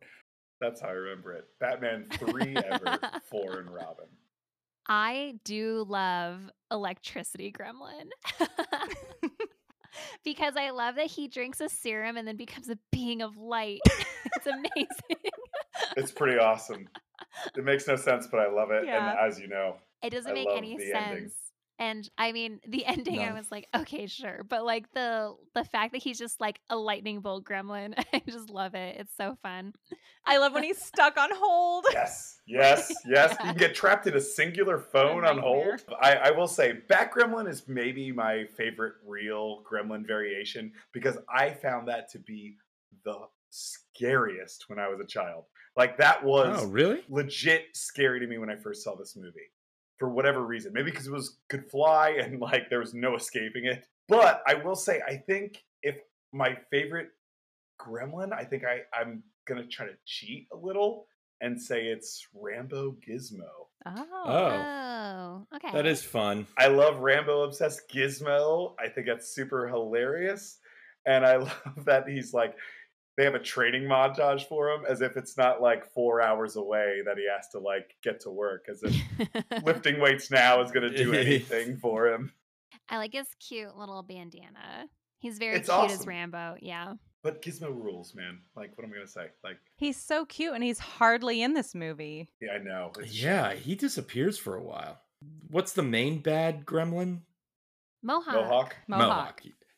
That's how I remember it. Batman 3 ever, 4 and Robin. I do love electricity gremlin. Because I love that he drinks a serum and then becomes a being of light. It's amazing. It's pretty awesome. It makes no sense, but I love it. Yeah. And as you know, it doesn't make any sense. Ending. And I mean, the ending, I was like, okay, sure. But like the fact that he's just like a lightning bolt gremlin, I just love it. It's so fun. I love when he's stuck on hold. Yes, yes, yes. Yeah. You can get trapped in a singular phone on hold. I will say, Bat Gremlin is maybe my favorite real gremlin variation because I found that to be the scariest when I was a child. Like that was legit scary to me when I first saw this movie. For whatever reason, maybe because it could fly and like there was no escaping it. But I will say, I think if my favorite gremlin, I think I'm gonna try to cheat a little and say it's Rambo Gizmo. Oh, okay, that is fun. I love Rambo obsessed Gizmo. I think that's super hilarious, and I love that he's like, they have a training montage for him as if it's not like 4 hours away that he has to like get to work, as if lifting weights now is going to do anything for him. I like his cute little bandana. He's very cute as Rambo. Yeah. But Gizmo rules, man. Like, what am I going to say? Like, he's so cute and he's hardly in this movie. Yeah, I know. Yeah. He disappears for a while. What's the main bad gremlin? Mohawk.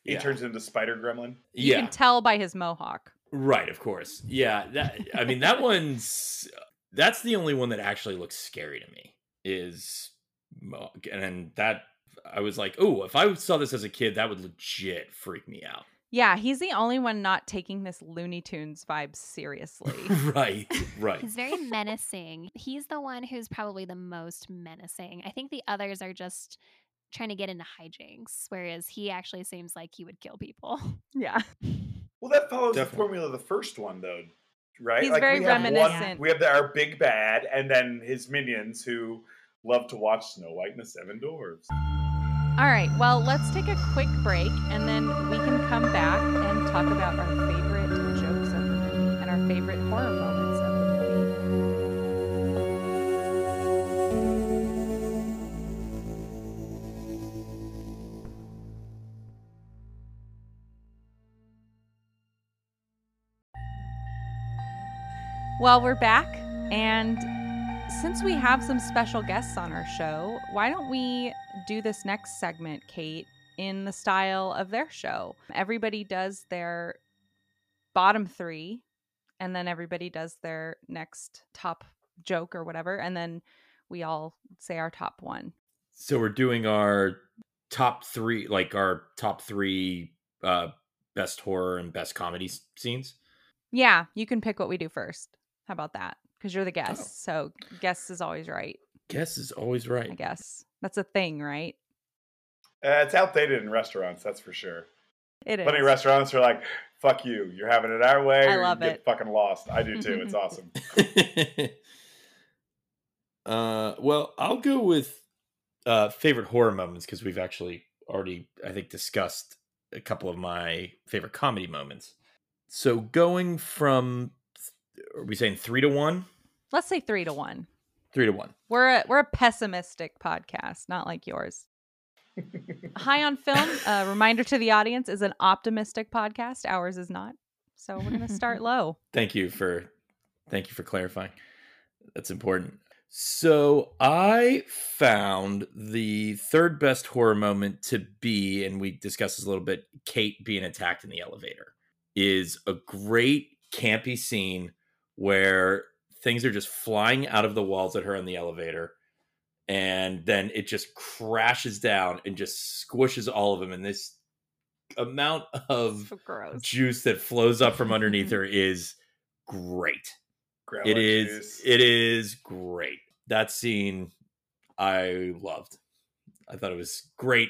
He turns into Spider Gremlin. You can tell by his mohawk. Right, of course. Yeah, that's the only one that actually looks scary to me is, and that I was like, oh, if I saw this as a kid, that would legit freak me out. Yeah, he's the only one not taking this Looney Tunes vibe seriously. Right. He's very menacing. He's the one who's probably the most menacing. I think the others are just trying to get into hijinks, whereas he actually seems like he would kill people. Yeah. Well, that follows the formula of the first one, though, right? He's like, very reminiscent. We have our big bad and then his minions who love to watch Snow White and the Seven Dwarfs. All right. Well, let's take a quick break, and then we can come back and talk about our favorite jokes of the movie and our favorite horror moments of the Well, we're back, and since we have some special guests on our show, why don't we do this next segment, Kate, in the style of their show? Everybody does their bottom three, and then everybody does their next top joke or whatever, and then we all say our top one. So we're doing our top three, like our top three best horror and best comedy scenes? Yeah, you can pick what we do first. How about that? Because you're the guest. Oh. So guest is always right. Guest is always right. I guess. That's a thing, right? It's outdated in restaurants, that's for sure. It is. Plenty of restaurants are like, fuck you. You're having it our way. I love it. You get fucking lost. I do too. It's awesome. Well, I'll go with favorite horror moments because we've actually already, I think, discussed a couple of my favorite comedy moments. So going from... Are we saying 3 to 1? Let's say 3 to 1. 3 to 1. We're a pessimistic podcast, not like yours. High on Film, a reminder to the audience, is an optimistic podcast. Ours is not. So we're going to start low. Thank you for clarifying. That's important. So I found the third best horror moment to be, and we discussed this a little bit, Kate being attacked in the elevator is a great campy scene where things are just flying out of the walls at her in the elevator, and then it just crashes down and just squishes all of them, and this amount of juice that flows up from underneath her is great. Gremlin juice. It is great. That scene I loved. I thought it was great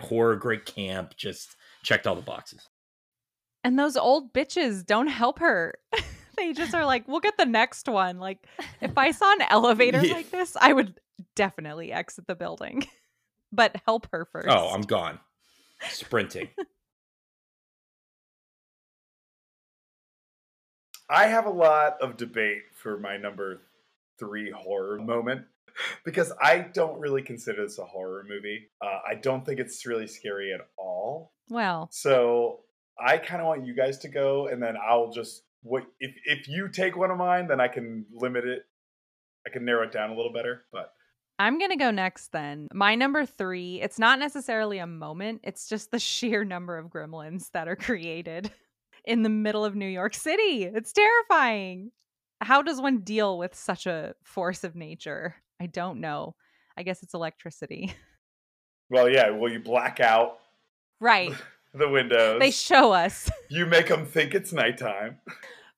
horror, great camp, just checked all the boxes. And those old bitches don't help her. They just are like, we'll get the next one. Like, if I saw an elevator like this, I would definitely exit the building. But help her first. Oh, I'm gone. Sprinting. I have a lot of debate for my number 3 horror moment, because I don't really consider this a horror movie. I don't think it's really scary at all. Well. So... I kind of want you guys to go, and then I'll just if you take one of mine, then I can narrow it down a little better. But I'm going to go next then. My number three, it's not necessarily a moment. It's just the sheer number of gremlins that are created in the middle of New York City. It's terrifying. How does one deal with such a force of nature? I don't know. I guess it's electricity. Well, yeah. Well, you black out. Right. The windows. They show us. You make them think it's nighttime.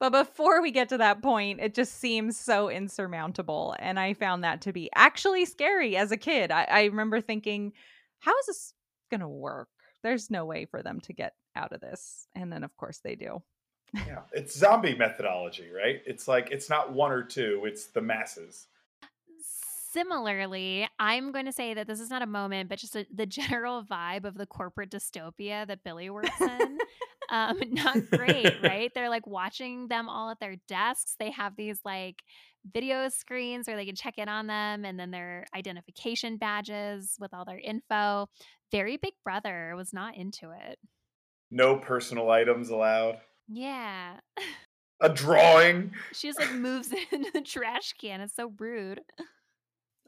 But before we get to that point, it just seems so insurmountable. And I found that to be actually scary as a kid. I remember thinking, how is this going to work? There's no way for them to get out of this. And then, of course, they do. Yeah, it's zombie methodology, right? It's like, it's not one or two, it's the masses. Similarly, I'm going to say that this is not a moment, but just the general vibe of the corporate dystopia that Billy works in. Not great, right? They're like watching them all at their desks. They have these like video screens where they can check in on them, and then their identification badges with all their info. Very Big Brother, was not into it. No personal items allowed. Yeah. A drawing. She just like moves it into the trash can. It's so rude.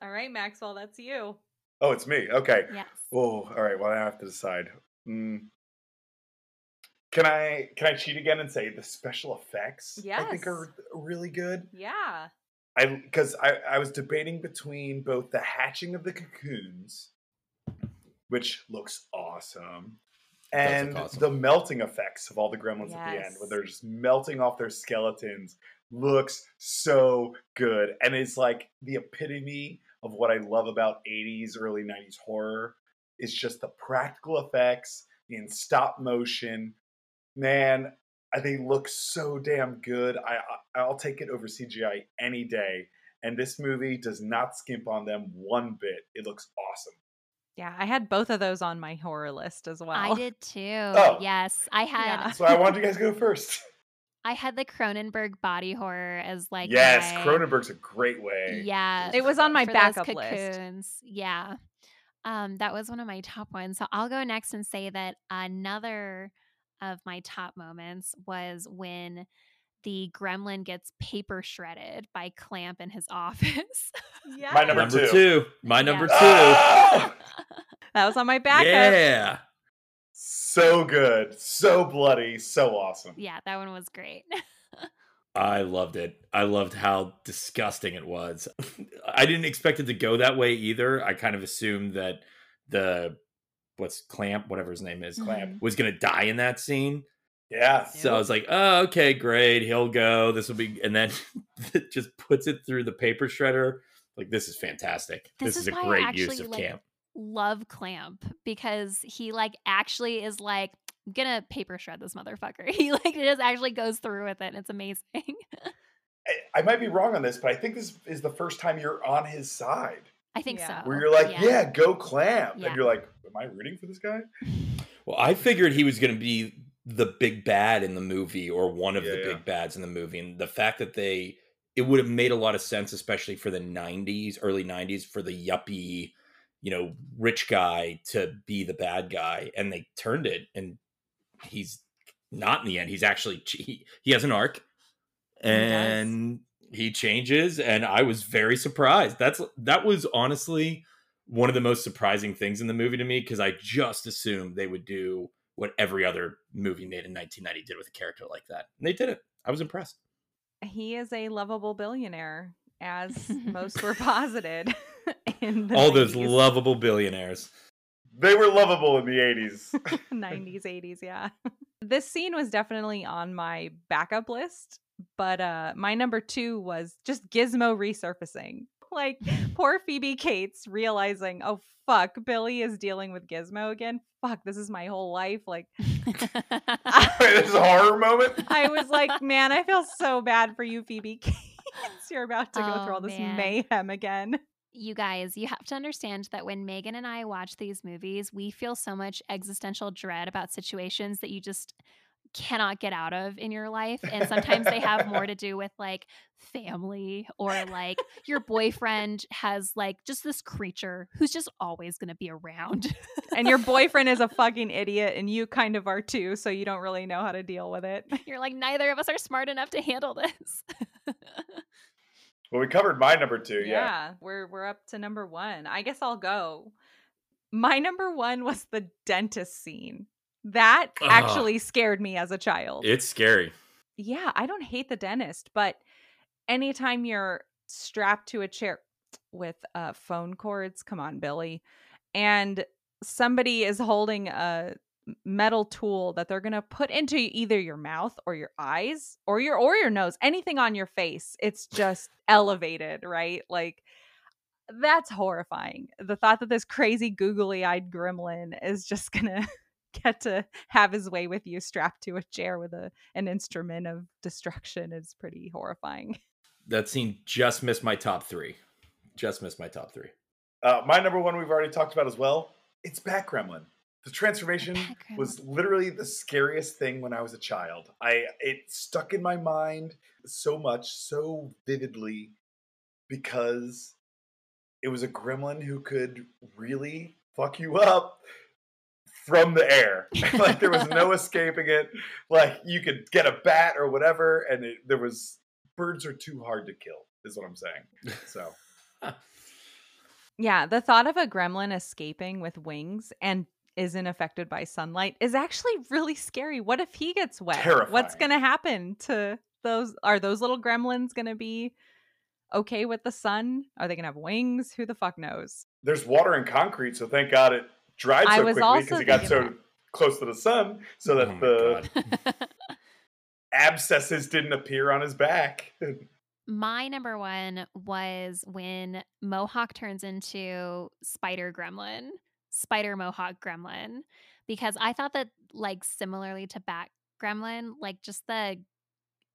All right, Maxwell, that's you. Oh, it's me. Okay. Yes. Oh, all right. Well, I have to decide. Can I cheat again and say the special effects? Yes. I think are really good. Yeah. Because I was debating between both the hatching of the cocoons, which looks awesome, and the melting effects of all the gremlins at the end, where they're just melting off their skeletons, looks so good. And it's like the epitome of what I love about 80s, early 90s horror. It's just the practical effects in stop motion. Man, they look so damn good. I'll take it over CGI any day. And this movie does not skimp on them one bit. It looks awesome. Yeah, I had both of those on my horror list as well. I did too. Oh. Yes, I had. Yeah. So I wanted you guys to go first. I had the Cronenberg body horror as like. Yes, Cronenberg's a great way. Yeah. It was on my backup list. Yeah. That was one of my top ones. So I'll go next and say that another of my top moments was when the gremlin gets paper shredded by Clamp in his office. Yes. My number two. My number two. That was on my backup. Yeah. So good. So bloody. So awesome. Yeah, that one was great. I loved it. I loved how disgusting it was. I didn't expect it to go that way either. I kind of assumed that Clamp was going to die in that scene. Yeah. So I was like, oh, okay, great. He'll go. This will be, and then it just puts it through the paper shredder. Like, this is fantastic. This is a great use of Clamp. Love Clamp, because he like actually is like, I'm gonna paper shred this motherfucker. He like just actually goes through with it. And it's amazing. I might be wrong on this, but I think this is the first time you're on his side. I think so. Where you're like, yeah go Clamp. Yeah. And you're like, am I rooting for this guy? Well, I figured he was gonna be the big bad in the movie, or one of the big bads in the movie. And the fact that it would have made a lot of sense, especially for the 90s, early 90s, for the yuppie, rich guy to be the bad guy. And they turned it, and he's not in the end. He's actually, he has an arc, and he changes. And I was very surprised. That was honestly one of the most surprising things in the movie to me, because I just assumed they would do what every other movie made in 1990 did with a character like that. And they did it. I was impressed. He is a lovable billionaire, as most were posited. All 90s. Those lovable billionaires. They were lovable in the 80s. 90s, 80s, yeah. This scene was definitely on my backup list, but my number two was just Gizmo resurfacing. Like, poor Phoebe Cates realizing, oh, fuck, Billy is dealing with Gizmo again. Fuck, this is my whole life. Like, this is a horror moment? I was like, man, I feel so bad for you, Phoebe Cates. You're about to go through all this mayhem again. You guys, you have to understand that when Megan and I watch these movies, we feel so much existential dread about situations that you just cannot get out of in your life. And sometimes they have more to do with like family, or like your boyfriend has like just this creature who's just always going to be around. And your boyfriend is a fucking idiot, and you kind of are too. So you don't really know how to deal with it. You're like, neither of us are smart enough to handle this. Well, we covered my number two. Yeah, we're up to number one. I guess I'll go. My number one was the dentist scene. That actually scared me as a child. It's scary. Yeah, I don't hate the dentist, but anytime you're strapped to a chair with phone cords, come on, Billy, and somebody is holding a metal tool that they're going to put into either your mouth or your eyes or your nose, anything on your face. It's just elevated, right? Like, that's horrifying. The thought that this crazy googly-eyed gremlin is just going to get to have his way with you strapped to a chair with an instrument of destruction is pretty horrifying. That scene just missed my top three. My number one we've already talked about as well. It's Bat Gremlin. The transformation was literally the scariest thing when I was a child. It stuck in my mind so much, so vividly, because it was a gremlin who could really fuck you up from the air. Like, there was no escaping it. Like, you could get a bat or whatever, and birds are too hard to kill, is what I'm saying. So... Yeah, the thought of a gremlin escaping with wings and isn't affected by sunlight is actually really scary. What if he gets wet? Terrifying. What's going to happen to those? Are those little gremlins going to be okay with the sun? Are they going to have wings? Who the fuck knows? There's water and concrete, so thank God it dried so quickly because he got so close to the sun so that the abscesses didn't appear on his back. My number one was when Mohawk turns into Spider Mohawk Gremlin, because I thought that, like, similarly to Bat Gremlin, like, just the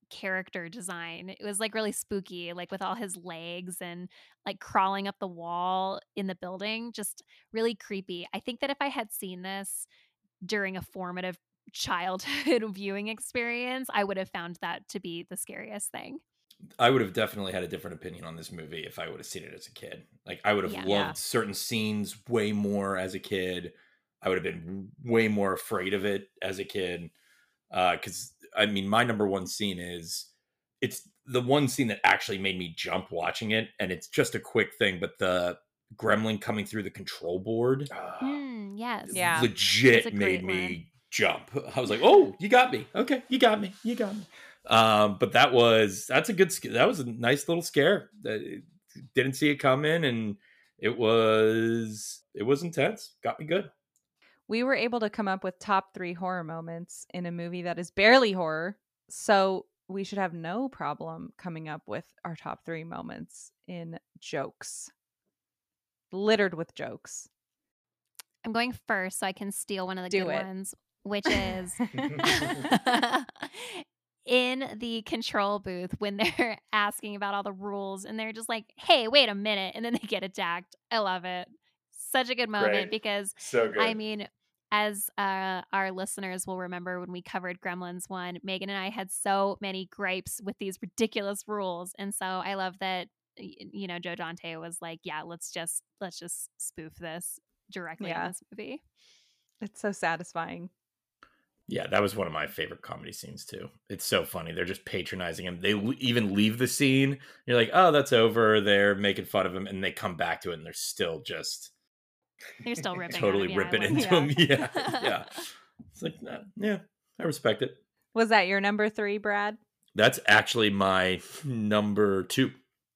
character design, it was, like, really spooky, like, with all his legs and, like, crawling up the wall in the building, just really creepy. I think that if I had seen this during a formative childhood viewing experience, I would have found that to be the scariest thing. I would have definitely had a different opinion on this movie if I would have seen it as a kid. Like, I would have loved certain scenes way more as a kid. I would have been way more afraid of it as a kid. Because, I mean, my number one scene it's the one scene that actually made me jump watching it. And it's just a quick thing, but the gremlin coming through the control board. Legit made me jump. I was like, oh, you got me. Okay, you got me. But that was a nice little scare. Didn't see it coming, and it was intense. Got me good. We were able to come up with top three horror moments in a movie that is barely horror, so we should have no problem coming up with our top three moments in jokes. Littered with jokes. I'm going first so I can steal one of the ones, which is in the control booth when they're asking about all the rules and they're just like, hey, wait a minute, and then they get attacked. I love it. Such a good moment. Great. Because so good. I mean, as our listeners will remember, when we covered Gremlins 1, Megan and I had so many gripes with these ridiculous rules, and so I love that, you know, Joe Dante was like, yeah, let's just spoof this directly in this movie. It's so satisfying. Yeah, that was one of my favorite comedy scenes, too. It's so funny. They're just patronizing him. They even leave the scene. You're like, oh, that's over. They're making fun of him. And they come back to it, and they're still just... They're still ripping totally ripping into him. Yeah, yeah. It's like, yeah, I respect it. Was that your number three, Brad? That's actually my number two.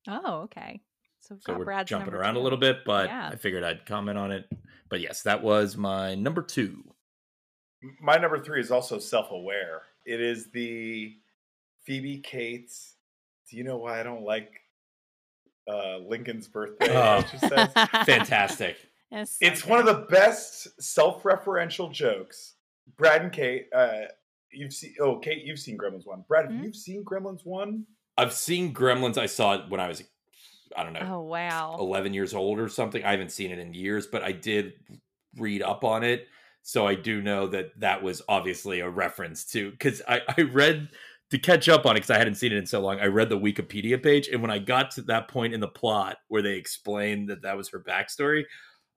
Oh, okay. So we're Brad's jumping around a little bit, but I figured I'd comment on it. But yes, that was my number two. My number three is also self-aware. It is the Phoebe Cates, do you know why I don't like Lincoln's birthday? She says. Fantastic. It's one of the best self-referential jokes. Brad and Kate, Kate, you've seen Gremlins 1. Brad, have you seen Gremlins 1? I've seen Gremlins. I saw it when I was, 11 years old or something. I haven't seen it in years, but I did read up on it. So I do know that was obviously a reference to, because I read, to catch up on it, because I hadn't seen it in so long, I read the Wikipedia page. And when I got to that point in the plot where they explained that was her backstory,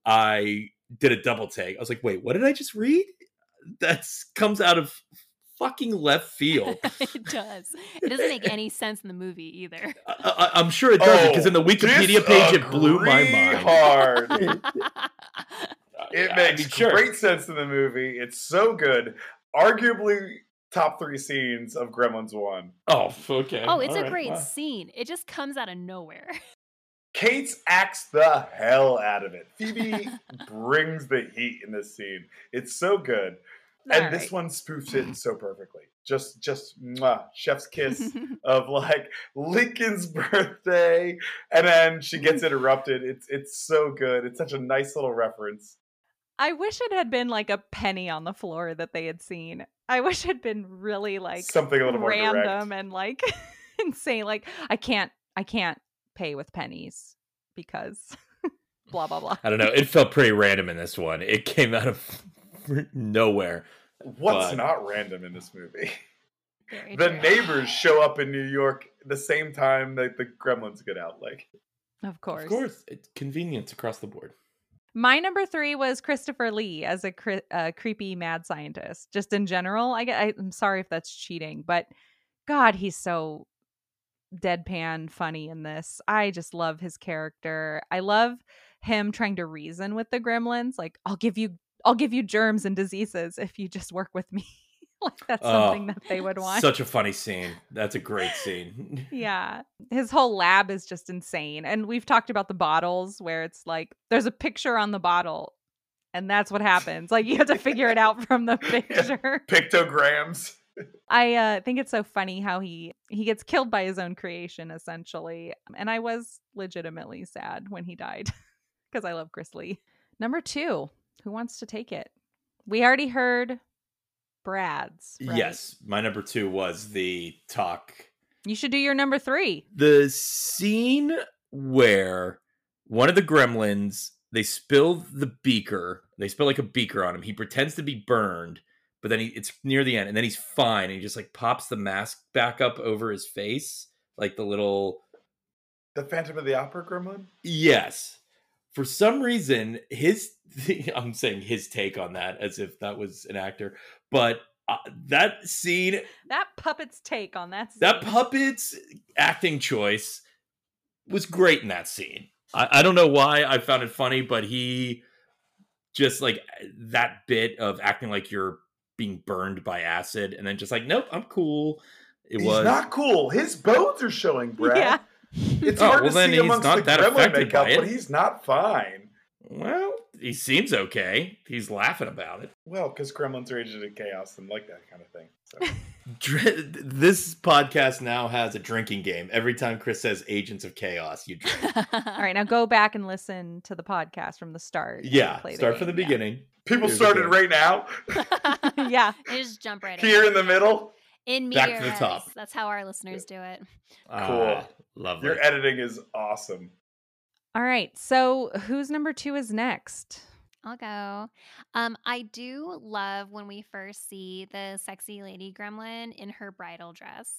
I did a double take. I was like, wait, what did I just read? That comes out of fucking left field. It does. It doesn't make any sense in the movie either. I'm sure it doesn't, because in the Wikipedia page it blew my mind. Hard. It makes great sense in the movie. It's so good. Arguably top three scenes of Gremlins 1. Oh, okay. Oh, it's a great scene. It just comes out of nowhere. Cates acts the hell out of it. Phoebe brings the heat in this scene. It's so good. And this one spoofs it so perfectly. Just mwah, chef's kiss of like Lincoln's birthday, and then she gets interrupted. It's so good. It's such a nice little reference. I wish it had been like a penny on the floor that they had seen. I wish it had been really like something a little more random and like insane. Like I can't pay with pennies because blah blah blah. I don't know. It felt pretty random in this one. It came out of nowhere. What's not random in this movie? The neighbors show up in New York the same time that the Gremlins get out. Like, of course, it's convenience across the board. My number 3 was Christopher Lee as a creepy mad scientist. Just in general, I'm sorry if that's cheating, but God, he's so deadpan funny in this. I just love his character. I love him trying to reason with the Gremlins. Like, I'll give you germs and diseases if you just work with me. Like that's something that they would want. Such a funny scene. That's a great scene. Yeah. His whole lab is just insane. And we've talked about the bottles where it's like there's a picture on the bottle and that's what happens. Like you have to figure it out from the picture. Yeah. Pictograms. I think it's so funny how he gets killed by his own creation, essentially. And I was legitimately sad when he died because I love Chris Lee. Number 2. Who wants to take it? We already heard Brad's. Right? Yes. My number 2 was the talk. You should do your number 3. The scene where one of the Gremlins, they spill the beaker. They spill like a beaker on him. He pretends to be burned, but then it's near the end and then he's fine. And he just like pops the mask back up over his face. Like the Phantom of the Opera Gremlin? Yes. For some reason, I'm saying his take on that as if that was an actor, but that scene, that puppet's take on that scene. That puppet's acting choice was great in that scene. I don't know why I found it funny, but he just like that bit of acting like you're being burned by acid and then just like, nope, I'm cool. He's not cool. His bones are showing, Brad. Yeah. It's hard to see amongst the Gremlin makeup, but he's not fine. Well, he seems okay. He's laughing about it. Well, because Gremlins are aged in chaos and like that kind of thing. So. This podcast now has a drinking game. Every time Chris says Agents of Chaos, you drink. All right, now go back and listen to the podcast from the start. Yeah, start from the beginning. People started right now. Yeah. They just jump right in. Here in the middle. In media. Back to the top. That's how our listeners do it. Cool. Lovely. Your editing is awesome. All right. So who's number 2 is next? I'll go. I do love when we first see the sexy lady gremlin in her bridal dress.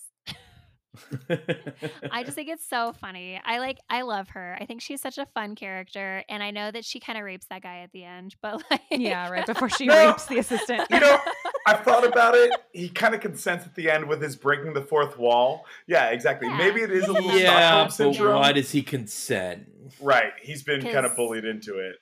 I just think it's so funny. I love her. I think she's such a fun character, and I know that she kind of rapes that guy at the end, but like yeah, right before she rapes the assistant. You know, I've thought about it. He kind of consents at the end with his breaking the fourth wall. Yeah, exactly. Yeah. Maybe it is a little Stockholm syndrome. But why does he consent? Right. He's been kind of bullied into it.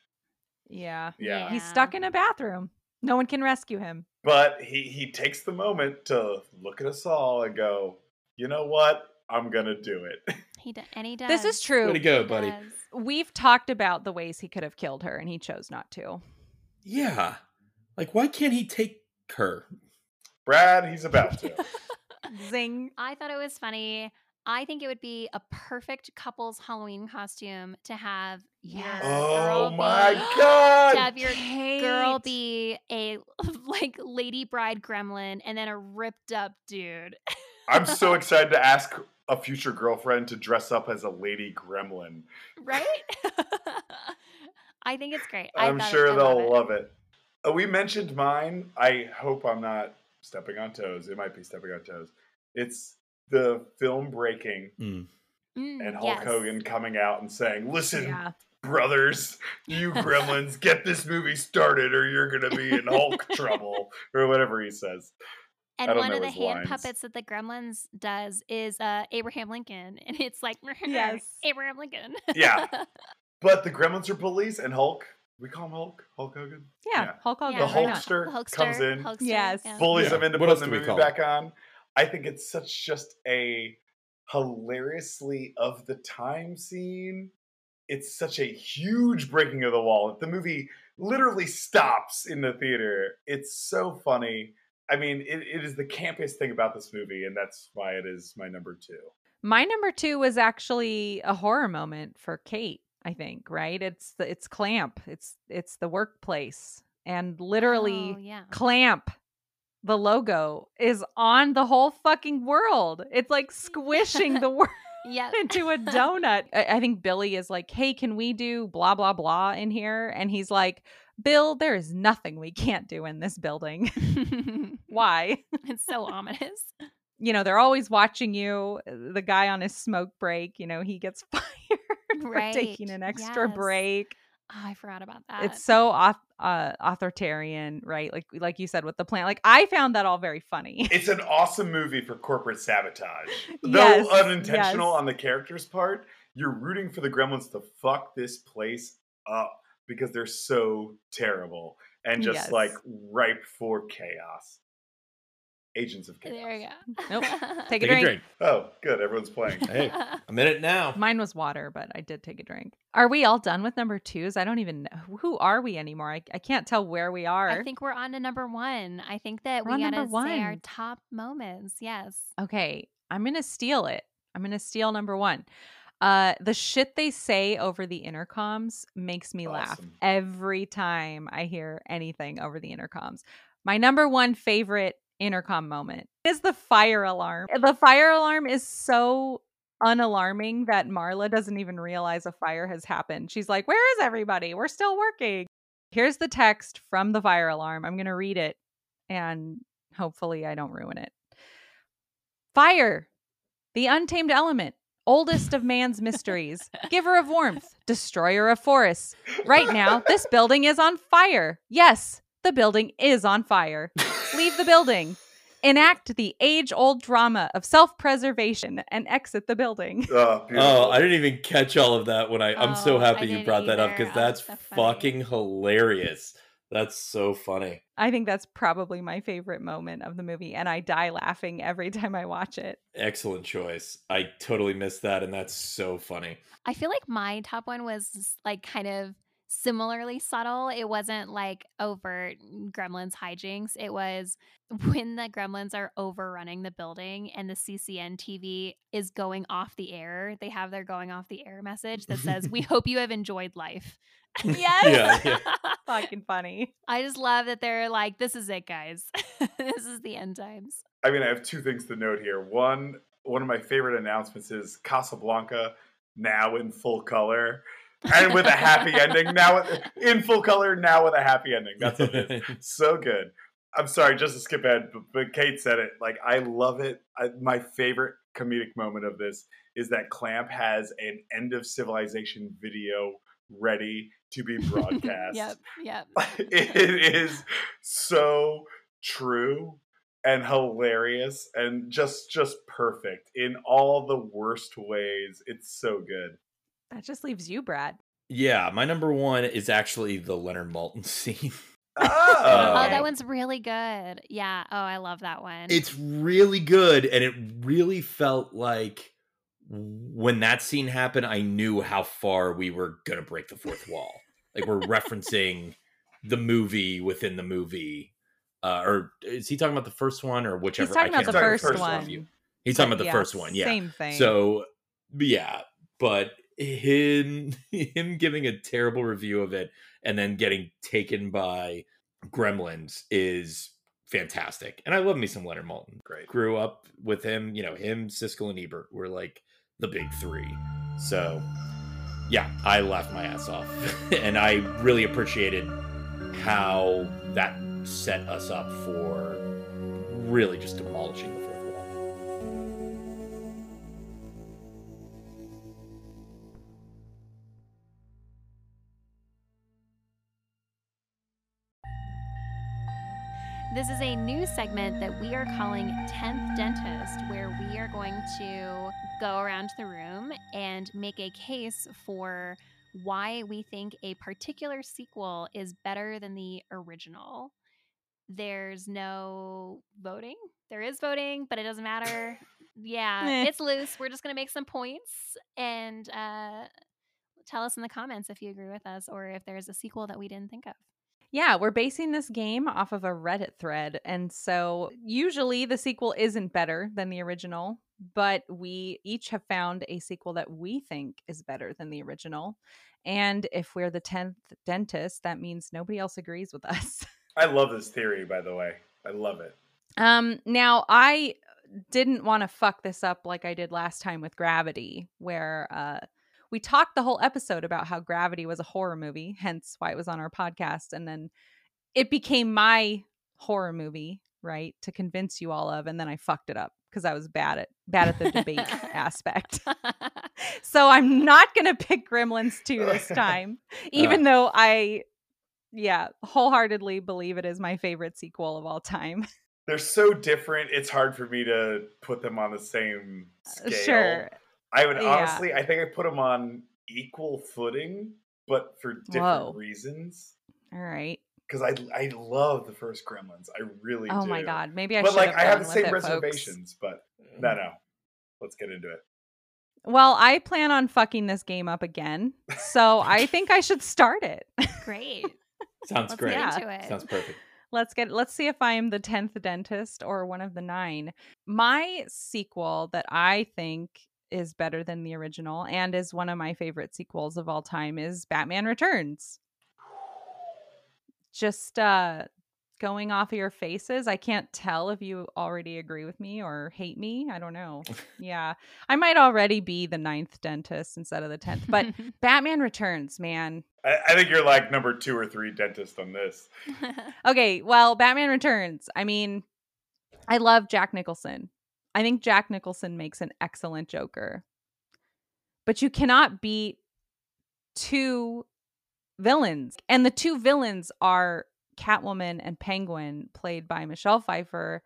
Yeah. Yeah. He's stuck in a bathroom. No one can rescue him. But he takes the moment to look at us all and go, you know what? I'm going to do it. He does. This is true. Way to go, buddy. We've talked about the ways he could have killed her, and he chose not to. Yeah. Like, why can't he take her? Brad, he's about to. Zing. I thought it was funny. I think it would be a perfect couple's Halloween costume to have. Yes. Oh my God. To have your girl be a like lady bride gremlin and then a ripped up dude. I'm so excited to ask a future girlfriend to dress up as a lady gremlin. Right? I think it's great. I'm sure they'll love it. We mentioned mine. I hope I'm not stepping on toes. It might be stepping on toes. It's the film breaking and Hulk Hogan coming out and saying, listen, brothers, you gremlins, get this movie started or you're going to be in Hulk trouble or whatever he says. And one of the hand lines. Puppets that the Gremlins does is Abraham Lincoln. And it's like, yes, Abraham Lincoln. Yeah. But the Gremlins are bullies, and Hulk, we call him Hulk Hogan. Yeah, yeah. Hulk Hogan. Yeah, the Hulkster comes in, yes, bullies him into putting the movie back on. I think it's such just a hilariously of the time scene. It's such a huge breaking of the wall. The movie literally stops in the theater. It's so funny. I mean, it is the campiest thing about this movie, and that's why it is my number two. My number two was actually a horror moment for Kate, I think, right? It's Clamp. It's the workplace. And literally Clamp, the logo, is on the whole fucking world. It's like squishing the world into a donut. I think Billy is like, hey, can we do blah, blah, blah in here? And he's like, Bill, there is nothing we can't do in this building. Why? It's so ominous. You know, they're always watching you. The guy on his smoke break, you know, he gets fired for taking an extra break. Oh, I forgot about that. It's so authoritarian, right? Like you said, with the plan. Like, I found that all very funny. It's an awesome movie for corporate sabotage. Though unintentional on the character's part, you're rooting for the Gremlins to fuck this place up because they're so terrible and just like ripe for chaos. Agents of Chaos. There you go. Nope. Take a drink. Oh, good. Everyone's playing. Hey, I'm in it now. Mine was water, but I did take a drink. Are we all done with number twos? I don't even know. Who are we anymore? I can't tell where we are. I think we're on to number one. I think that we got to say our top moments. Yes. Okay. I'm going to steal it. I'm going to steal number one. The shit they say over the intercoms makes me laugh every time I hear anything over the intercoms. My number one favorite intercom moment is the fire alarm. The fire alarm is so unalarming that Marla doesn't even realize a fire has happened. She's like, where is everybody? We're still working. Here's the text from the fire alarm. I'm going to read it and hopefully I don't ruin it. Fire, the untamed element, oldest of man's mysteries, giver of warmth, destroyer of forests. Right now, this building is on fire. Yes, the building is on fire. Leave the building. Enact the age-old drama of self-preservation and exit the building. Oh, I didn't even catch all of that when I'm so happy you brought that up because that's fucking hilarious. That's so funny. I think that's probably my favorite moment of the movie, and I die laughing every time I watch it. Excellent choice. I totally missed that, and that's so funny. I feel like my top one was like kind of similarly subtle. It wasn't like overt Gremlins hijinks. It was when the Gremlins are overrunning the building and the CCN TV is going off the air. They have their going off the air message that says, we hope you have enjoyed life. Yes. Yeah. Fucking funny. I just love that they're like, this is it, guys. This is the end times. I mean, I have two things to note here. One of my favorite announcements is Casablanca now in full color. And with a happy ending, now in full color, now with a happy ending. That's what it is. So good. I'm sorry, just to skip ahead, but Kate said it. Like, I love it. My favorite comedic moment of this is that Clamp has an end of civilization video ready to be broadcast. Yep. It is so true and hilarious and just perfect in all the worst ways. It's so good. That just leaves you, Brad. Yeah, my number one is actually the Leonard Maltin scene. Oh, that one's really good. Yeah. Oh, I love that one. It's really good. And it really felt like when that scene happened, I knew how far we were going to break the fourth wall. Like, we're referencing the movie within the movie. Or is he talking about the first one or whichever? He's talking about the first one. He's talking about the first one. Yeah. Same thing. So, yeah. But him giving a terrible review of it and then getting taken by Gremlins is fantastic. And I love me some Leonard Maltin. Great. Grew up with him, you know, him, Siskel and Ebert were like the big three. So yeah, I laughed my ass off and I really appreciated how that set us up for really just demolishing the fourth wall. This is a new segment that we are calling 10th Dentist, where we are going to go around the room and make a case for why we think a particular sequel is better than the original. There's no voting. There is voting, but it doesn't matter. Yeah, it's loose. We're just going to make some points and tell us in the comments if you agree with us or if there's a sequel that we didn't think of. Yeah, we're basing this game off of a Reddit thread, and so usually the sequel isn't better than the original, but we each have found a sequel that we think is better than the original, and if we're the 10th dentist, that means nobody else agrees with us. I love this theory, by the way. I love it. Now, I didn't want to fuck this up like I did last time with Gravity, where we talked the whole episode about how Gravity was a horror movie, hence why it was on our podcast. And then it became my horror movie, right, to convince you all of. And then I fucked it up because I was bad at the debate aspect. So I'm not going to pick Gremlins 2 this time, even though I, wholeheartedly believe it is my favorite sequel of all time. They're so different. It's hard for me to put them on the same scale. Sure. I would honestly, I think I put them on equal footing, but for different reasons. All right. Because I love the first Gremlins. I really do. Oh my God. Maybe I should have gone with it, folks. But I have the same reservations, but no. Let's get into it. Well, I plan on fucking this game up again, so I think I should start it. Great. Sounds great. Let's get into it. Sounds perfect. Let's see if I'm the 10th dentist or one of the 9. My sequel that I think is better than the original and is one of my favorite sequels of all time is Batman Returns. Just going off of your faces, I can't tell if you already agree with me or hate me. I don't know. Yeah, I might already be the 9th dentist instead of the 10th, but Batman Returns, man. I think you're like number 2 or 3 dentist on this. Okay, well, Batman Returns. I mean, I love Jack Nicholson. I think Jack Nicholson makes an excellent Joker, but you cannot beat 2 villains. And the 2 villains are Catwoman and Penguin, played by Michelle Pfeiffer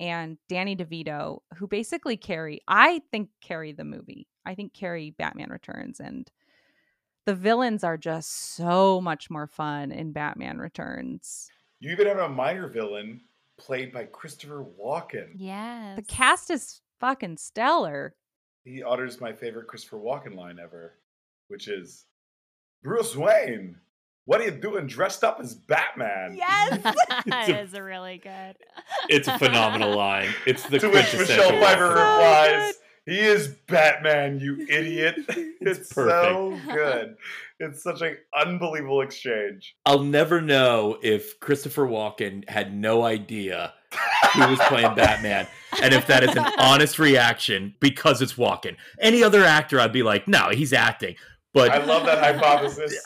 and Danny DeVito, who basically carry the movie. I think carry Batman Returns, and the villains are just so much more fun in Batman Returns. You even have a minor villain played by Christopher Walken. Yes. The cast is fucking stellar. He utters my favorite Christopher Walken line ever, which is, "Bruce Wayne, what are you doing dressed up as Batman?" Yes. It is really good. It's a phenomenal line. It's the quintessential. To which Michelle Pfeiffer replies, "He is Batman, you idiot." It's so good. It's such an unbelievable exchange. I'll never know if Christopher Walken had no idea who was playing Batman, and if that is an honest reaction because it's Walken. Any other actor, I'd be like, no, he's acting. But I love that hypothesis.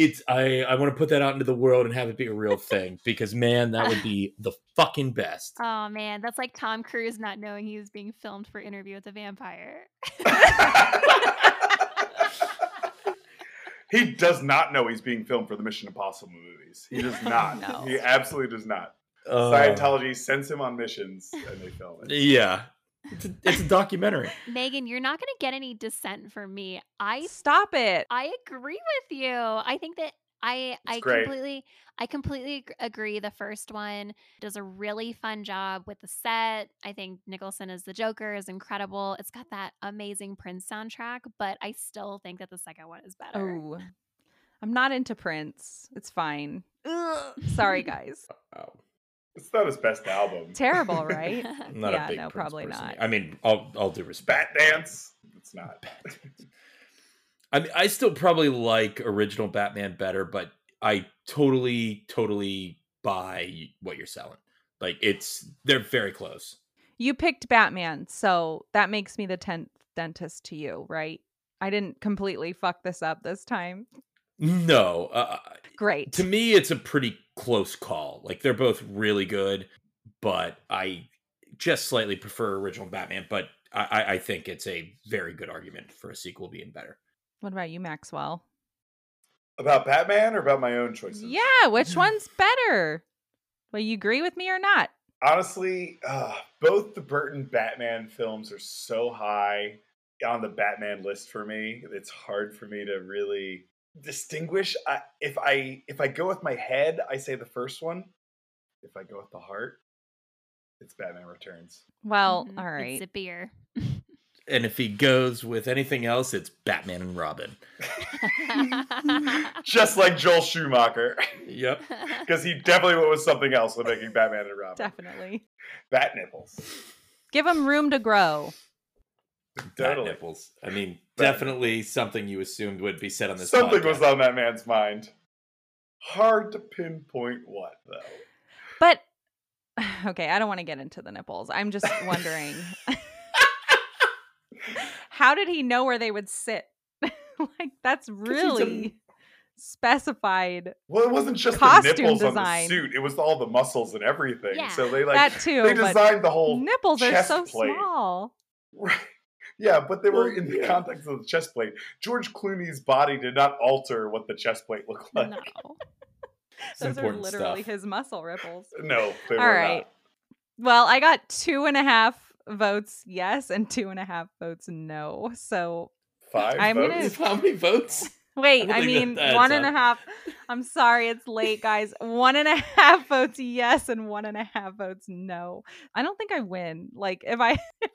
It's I want to put that out into the world and have it be a real thing, because, man, that would be the fucking best. Oh, man. That's like Tom Cruise not knowing he was being filmed for Interview with the Vampire. He does not know he's being filmed for the Mission Impossible movies. He does not. No. He absolutely does not. Scientology sends him on missions and they film it. Yeah. It's a documentary. Megan, you're not going to get any dissent from me. Stop it. I agree with you. I think that I completely agree. The first one does a really fun job with the set. I think Nicholson as the Joker is incredible. It's got that amazing Prince soundtrack, but I still think that the second one is better. Oh, I'm not into Prince. It's fine. Ugh. Sorry, guys. Oh. It's not his best album. Terrible, right? Prince probably person. Not. I mean, I'll do respect. Bat Dance. It's not. I mean, I still probably like original Batman better, but I totally buy what you're selling. Like, they're very close. You picked Batman, so that makes me the 10th dentist to you, right? I didn't completely fuck this up this time. No. Great. To me, it's a pretty close call. Like, they're both really good, but I just slightly prefer original Batman, but I think it's a very good argument for a sequel being better. What about you, Maxwell? About Batman or about my own choices? Yeah, which one's better? Will you agree with me or not? Honestly, both the Burton Batman films are so high on the Batman list for me. It's hard for me to really distinguish. If I go with my head, I say the first one. If I go with the heart, it's Batman Returns. Well, all right. It's a beer. And if he goes with anything else, it's Batman and Robin. Just like Joel Schumacher. Yep. Because he definitely went with something else when making Batman and Robin. Definitely. Bat nipples. Give him room to grow. Bat nipples. I mean, definitely something you assumed would be said on this podcast. Something was on that man's mind. Hard to pinpoint what, though. But, okay, I don't want to get into the nipples. I'm just wondering... How did he know where they would sit? Like, that's really specified. Well, it wasn't just the nipples design on the suit; it was all the muscles and everything. Yeah. So they they designed the whole nipples chest are so plate. Small. Right. Yeah, but they were in the context of the chest plate. George Clooney's body did not alter what the chest plate looked like. No. Those are literally his muscle ripples. No, they were right. Not. Well, I got 2.5. votes yes and 2.5 votes no, so 5 I'm votes? How many votes? Wait, I mean 1.5. I'm sorry, it's late, guys. 1.5 votes yes and 1.5 votes no. I don't think I win. Like if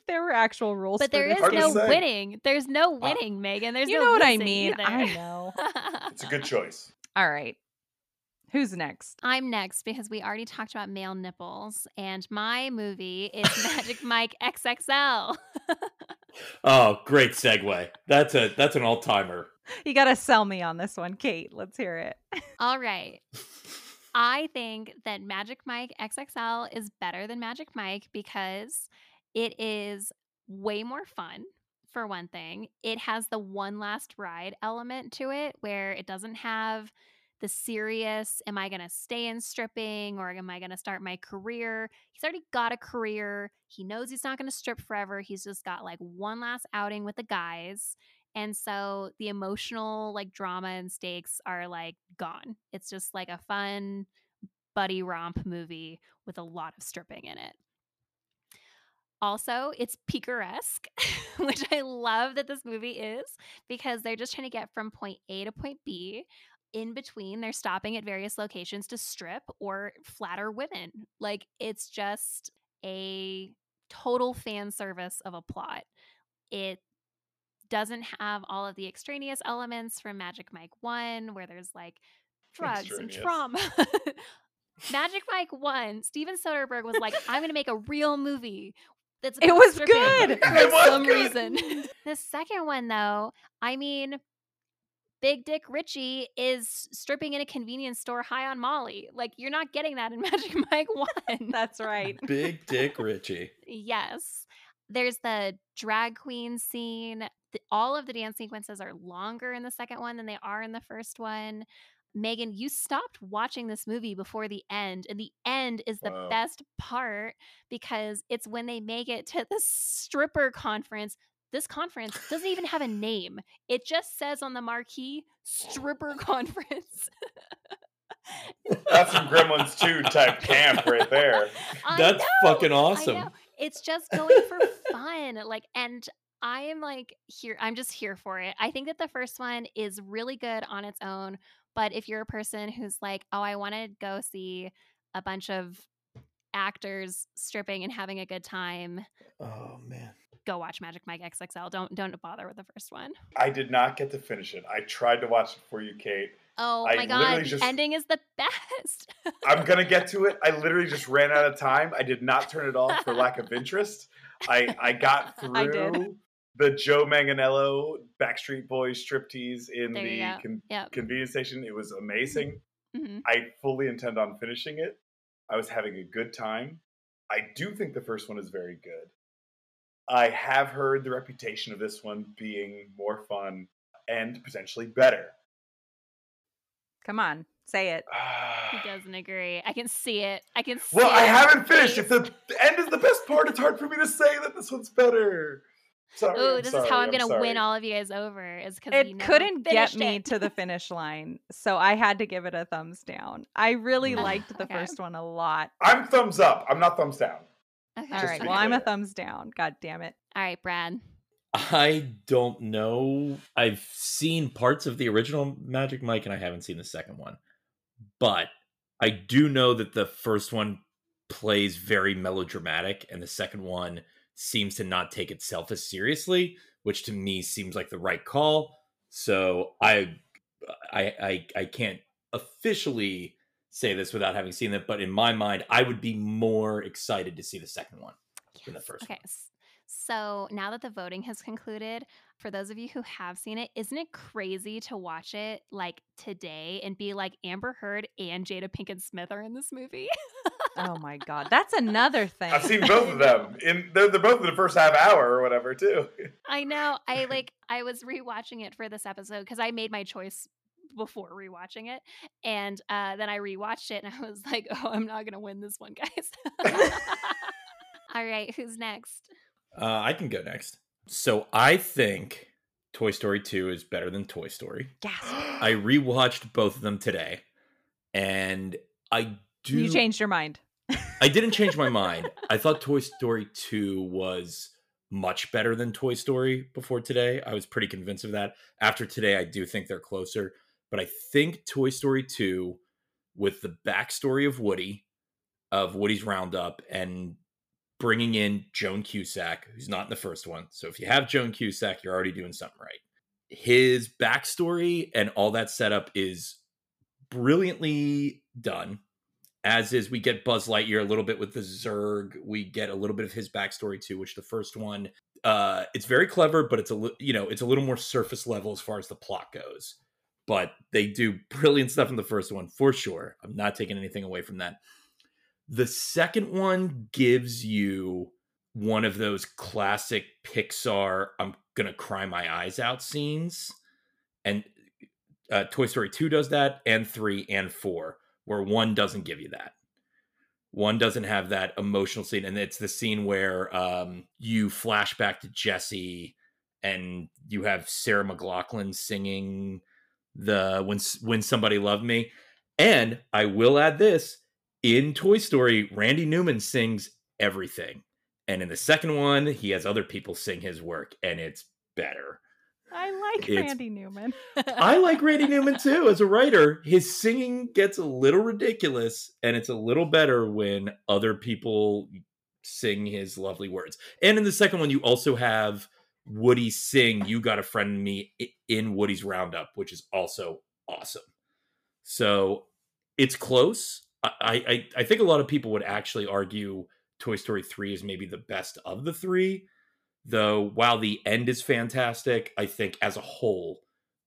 there were actual rules, but there is no winning. There's no winning, Megan. There's you know what I mean. Either. I know. It's a good choice. All right. Who's next? I'm next because we already talked about male nipples, and my movie is Magic Mike XXL. Oh, great segue. That's an all-timer. You gotta sell me on this one, Kate. Let's hear it. All right. I think that Magic Mike XXL is better than Magic Mike because it is way more fun. For one thing, it has the one last ride element to it where it doesn't have the serious, am I going to stay in stripping or am I going to start my career? He's already got a career. He knows he's not going to strip forever. He's just got like one last outing with the guys. And so the emotional like drama and stakes are like gone. It's just like a fun buddy romp movie with a lot of stripping in it. Also, it's picaresque, which I love that this movie is because they're just trying to get from point A to point B. In between, they're stopping at various locations to strip or flatter women. Like, it's just a total fan service of a plot. It doesn't have all of the extraneous elements from Magic Mike 1, where there's, like, drugs and trauma. Magic Mike 1, Steven Soderbergh was like, I'm going to make a real movie. That's about stripping. It was good! For some reason. The second one, though, I mean... Big Dick Richie is stripping in a convenience store high on Molly. Like, you're not getting that in Magic Mike 1. That's right. Big Dick Richie. Yes. There's the drag queen scene. All of the dance sequences are longer in the second one than they are in the first one. Megan, you stopped watching this movie before the end. And the end is the best part because it's when they make it to the stripper conference. This conference doesn't even have a name. It just says on the marquee, stripper conference. That's some Gremlins 2 type camp right there. That's fucking awesome. It's just going for fun. Like, and I am like here. I'm just here for it. I think that the first one is really good on its own. But if you're a person who's like, oh, I want to go see a bunch of actors stripping and having a good time. Oh, man. Go watch Magic Mike XXL. Don't bother with the first one. I did not get to finish it. I tried to watch it for you, Kate. Oh my God. The ending is the best. I'm going to get to it. I literally just ran out of time. I did not turn it off for lack of interest. I got through the Joe Manganiello Backstreet Boys striptease in the convenience station. It was amazing. Mm-hmm. I fully intend on finishing it. I was having a good time. I do think the first one is very good. I have heard the reputation of this one being more fun and potentially better. Come on, say it. He doesn't agree. I can see it. I haven't finished. If the end is the best part, it's hard for me to say that this one's better. Oh, this is how I'm going to win all of you guys over. Is because it couldn't get me to the finish line, so I had to give it a thumbs down. I really liked the first one a lot. I'm thumbs up. I'm not thumbs down. Okay. All right. Well, I'm a thumbs down. God damn it. All right, Brad. I don't know. I've seen parts of the original Magic Mike, and I haven't seen the second one. But I do know that the first one plays very melodramatic, and the second one seems to not take itself as seriously, which to me seems like the right call. So I can't officially say this without having seen it, but in my mind, I would be more excited to see the second one than the first one. So now that the voting has concluded, for those of you who have seen it, isn't it crazy to watch it like today and be like, Amber Heard and Jada Pinkett Smith are in this movie? Oh my God, that's another thing. I've seen both of them. They're both in the first half hour or whatever too. I know. I was rewatching it for this episode because I made my choice before rewatching it, and then I rewatched it and I was like, oh, I'm not gonna win this one, guys. All right, who's next? I can go next. So I think Toy Story 2 is better than Toy Story. Yes. I rewatched both of them today, and I do. You changed your mind. I didn't change my mind. I thought Toy Story 2 was much better than Toy Story before today. I was pretty convinced of that. After today, I do think they're closer, but I think Toy Story 2, with the backstory of Woody, of Woody's Roundup, and bringing in Joan Cusack, who's not in the first one. So if you have Joan Cusack, you're already doing something right. His backstory and all that setup is brilliantly done. As is, we get Buzz Lightyear a little bit with the Zurg. We get a little bit of his backstory too, which the first one, it's very clever, but it's a little more surface level as far as the plot goes. But they do brilliant stuff in the first one for sure. I'm not taking anything away from that. The second one gives you one of those classic Pixar, I'm going to cry my eyes out scenes. And Toy Story 2 does that, and 3 and 4, where one doesn't give you that. One doesn't have that emotional scene. And it's the scene where you flash back to Jesse and you have Sarah McLachlan singing the When Somebody Loved Me. And I will add this. In Toy Story, Randy Newman sings everything. And in the second one, he has other people sing his work, and it's better. Randy Newman. I like Randy Newman, too, as a writer. His singing gets a little ridiculous, and it's a little better when other people sing his lovely words. And in the second one, you also have Woody sing You Got a Friend in Me in Woody's Roundup, which is also awesome. So it's close. I think a lot of people would actually argue Toy Story 3 is maybe the best of the three, though while the end is fantastic, I think as a whole,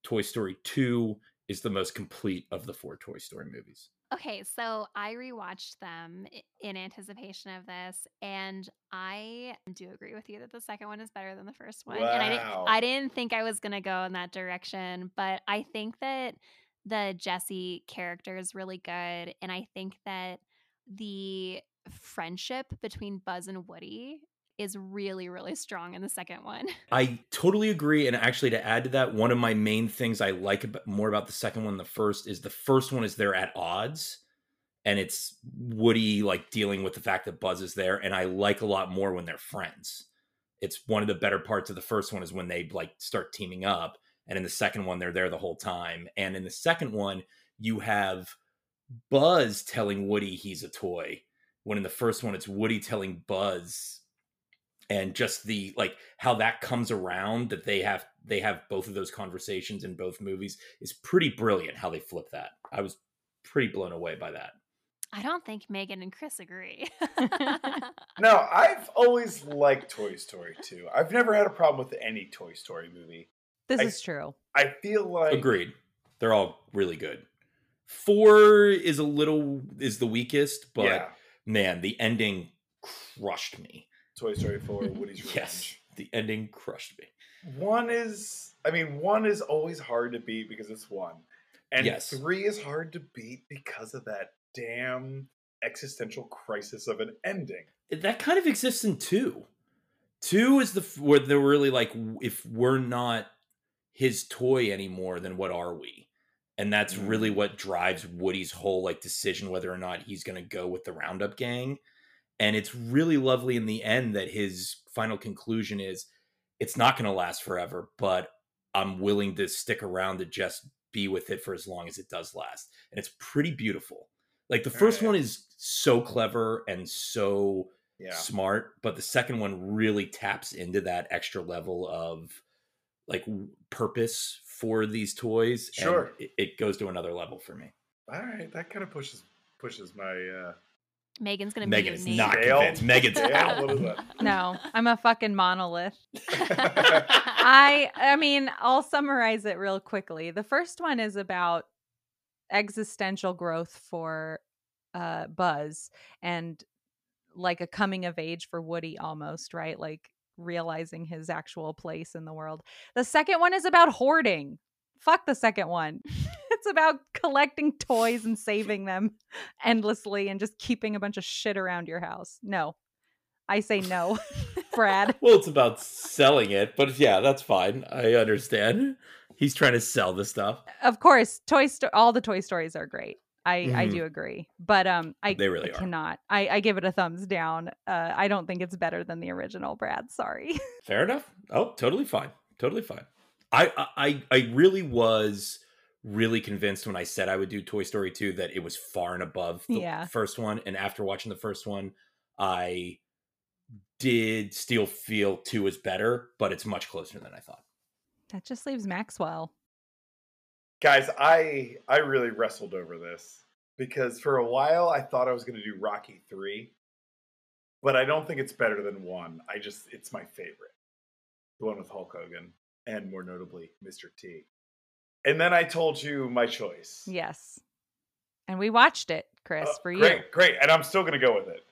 Toy Story 2 is the most complete of the four Toy Story movies. Okay, so I rewatched them in anticipation of this, and I do agree with you that the second one is better than the first one. Wow. And I didn't think I was going to go in that direction, but I think that the Jesse character is really good, and I think that the friendship between Buzz and Woody is really, really strong in the second one. I totally agree, and actually to add to that, one of my main things I like more about the second one than the first is the first one is they're at odds, and it's Woody like dealing with the fact that Buzz is there, and I like a lot more when they're friends. It's one of the better parts of the first one is when they like start teaming up. And in the second one, they're there the whole time. And in the second one, you have Buzz telling Woody he's a toy. When in the first one, it's Woody telling Buzz. And just the like how that comes around, that they have both of those conversations in both movies is pretty brilliant how they flip that. I was pretty blown away by that. I don't think Megan and Chris agree. No, I've always liked Toy Story 2. I've never had a problem with any Toy Story movie. This is true. I feel like... Agreed. They're all really good. 4 is the weakest, but man, the ending crushed me. Toy Story 4, Woody's Revenge. Yes, the ending crushed me. 1 is always hard to beat because it's 1. And 3 is hard to beat because of that damn existential crisis of an ending. That kind of exists in 2. Two is where they're really like, if we're not his toy anymore, then what are we? And that's really what drives Woody's whole like decision whether or not he's going to go with the Roundup gang. And it's really lovely in the end that his final conclusion is, it's not going to last forever, but I'm willing to stick around to just be with it for as long as it does last. And it's pretty beautiful. Like the first one is so clever and so smart, but the second one really taps into that extra level of like purpose for these toys. Sure. And it goes to another level for me. All right. That kind of pushes my, Megan's going to be Megan not convinced. Megan's out. What is that? No, I'm a fucking monolith. I mean, I'll summarize it real quickly. The first one is about existential growth for Buzz and like a coming of age for Woody almost, right? Like realizing his actual place in the world. The second one is about hoarding. Fuck the second one. It's about collecting toys and saving them endlessly and just keeping a bunch of shit around your house. No. I say no, Brad. Well, it's about selling it, but yeah, that's fine. I understand. He's trying to sell the stuff. Of course, all the Toy Stories are great. I do agree. But they really are. Cannot. I give it a thumbs down. I don't think it's better than the original, Brad. Sorry. Fair enough. Oh, totally fine. Totally fine. I really was really convinced when I said I would do Toy Story 2 that it was far and above the first one. And after watching the first one, I did still feel 2 is better, but it's much closer than I thought. That just leaves Maxwell. Guys, I really wrestled over this because for a while I thought I was going to do Rocky 3, but I don't think it's better than 1. It's my favorite. The one with Hulk Hogan. And more notably, Mr. T. And then I told you my choice. Yes. And we watched it, Chris, for you. Great. And I'm still going to go with it.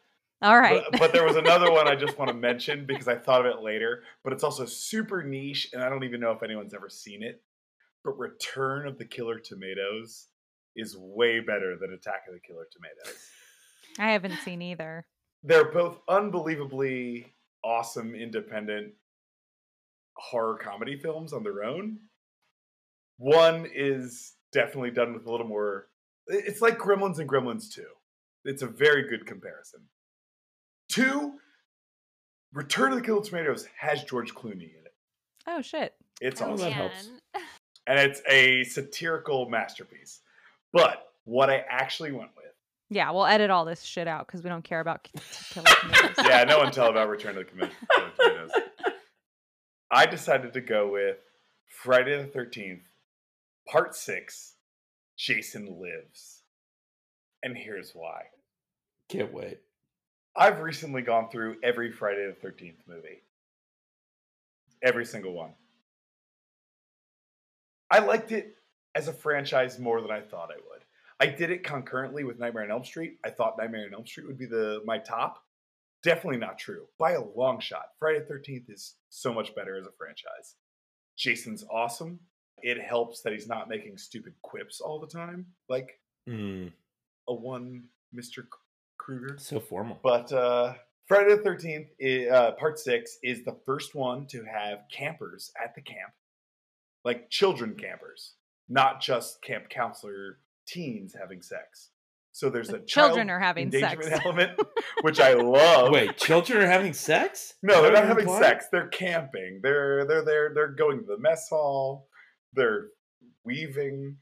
All right. But there was another one I just want to mention because I thought of it later. But it's also super niche, and I don't even know if anyone's ever seen it. But Return of the Killer Tomatoes is way better than Attack of the Killer Tomatoes. I haven't seen either. They're both unbelievably awesome, independent horror comedy films on their own. One is definitely done with a little more. It's like Gremlins and Gremlins 2. It's a very good comparison. 2, Return of the Killer Tomatoes has George Clooney in it. Oh shit! It's awesome. That helps. And it's a satirical masterpiece. But what I actually went with. Yeah, we'll edit all this shit out because we don't care about Killer Tomatoes. Yeah, no one tell about Return of the Killer Tomatoes. I decided to go with Friday the 13th, Part 6, Jason Lives. And here's why. Can't wait. I've recently gone through every Friday the 13th movie. Every single one. I liked it as a franchise more than I thought I would. I did it concurrently with Nightmare on Elm Street. I thought Nightmare on Elm Street would be my top. Definitely not true. By a long shot. Friday the 13th is so much better as a franchise. Jason's awesome. It helps that he's not making stupid quips all the time. Like a one Mr. Krueger. So formal. But Friday the 13th, Part 6, is the first one to have campers at the camp. Like children campers. Not just camp counselor teens having sex. So there's a children are having endangerment sex element, which I love. Wait, children are having sex? No, they're not having sex. They're camping. They're there. They're going to the mess hall. They're weaving.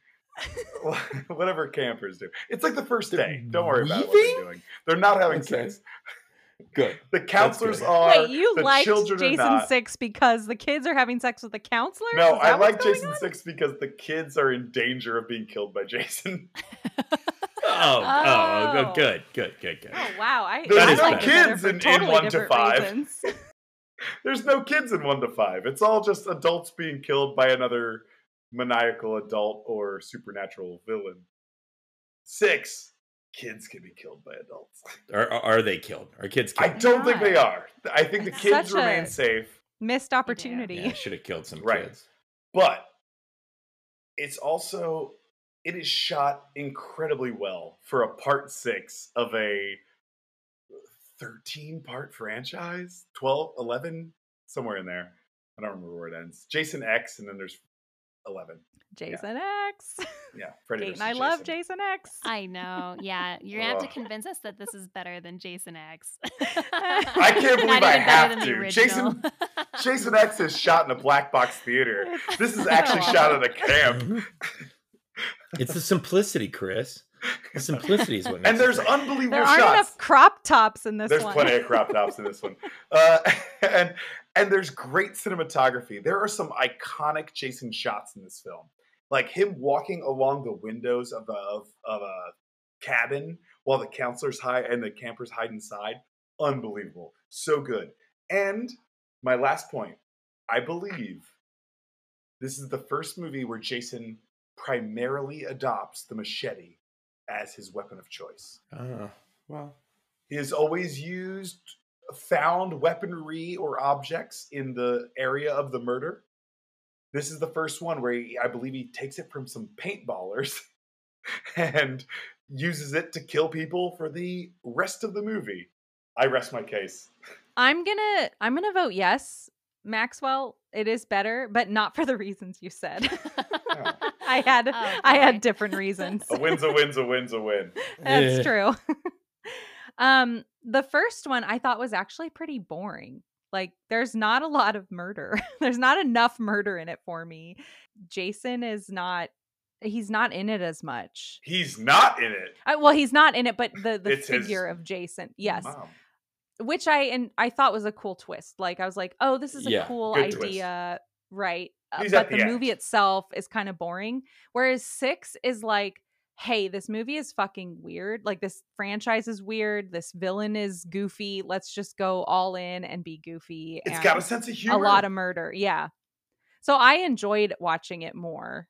Whatever campers do. It's like the first day. Don't worry about what they're doing. They're not having sex. Good. The counselors are. Wait, you liked Jason 6 because the kids are having sex with the counselor? No, I like Jason 6 because the kids are in danger of being killed by Jason. Oh, good. Oh, wow. There's no kids in 1 to 5. There's no kids in 1 to 5. It's all just adults being killed by another maniacal adult or supernatural villain. 6, kids can be killed by adults. Are they killed? Are kids killed? I don't think they are. I think the kids remain safe. Missed opportunity. Yeah, I should have killed some kids. But it's also... It is shot incredibly well for a part 6 of a 13-part franchise? 12, 11? Somewhere in there. I don't remember where it ends. Jason X, and then there's 11. Jason X. Yeah. Freddy Kate and I Jason. Love Jason X. I know. Yeah. You're going to have to convince us that this is better than Jason X. I can't believe I have to. Jason X is shot in a black box theater. This is actually shot at a camp. It's the simplicity, Chris. The simplicity is what makes it. And there's unbelievable there shots. There aren't enough crop tops in this one. There's plenty of crop tops in this one. And there's great cinematography. There are some iconic Jason shots in this film. Like him walking along the windows of a cabin while the counselors hide and the campers hide inside. Unbelievable. So good. And my last point. I believe this is the first movie where Jason primarily adopts the machete as his weapon of choice. Well, he has always used found weaponry or objects in the area of the murder. This is the first one where I believe he takes it from some paintballers and uses it to kill people for the rest of the movie. I rest my case. I'm gonna vote yes, Maxwell. It is better, but not for the reasons you said. Oh. I had different reasons. A win's a win's a win's a win. That's true. The first one I thought was actually pretty boring. Like, there's not a lot of murder. There's not enough murder in it for me. Jason is not. He's not in it as much. He's not in it. He's not in it, but the figure of Jason. Yes. Mom. Which I thought was a cool twist. Like, I was like, oh, this is a cool idea. Twist. Right. But the movie itself is kind of boring. Whereas 6 is like, hey, this movie is fucking weird. Like, this franchise is weird. This villain is goofy. Let's just go all in and be goofy. It's got a sense of humor. A lot of murder. Yeah. So I enjoyed watching it more.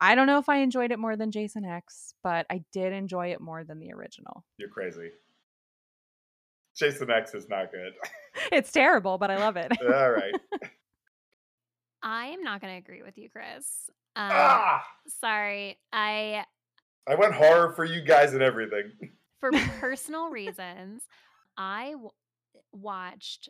I don't know if I enjoyed it more than Jason X, but I did enjoy it more than the original. You're crazy. Jason X is not good. It's terrible, but I love it. All right. I am not going to agree with you, Chris. Sorry. I went horror for you guys and everything. For personal reasons, I watched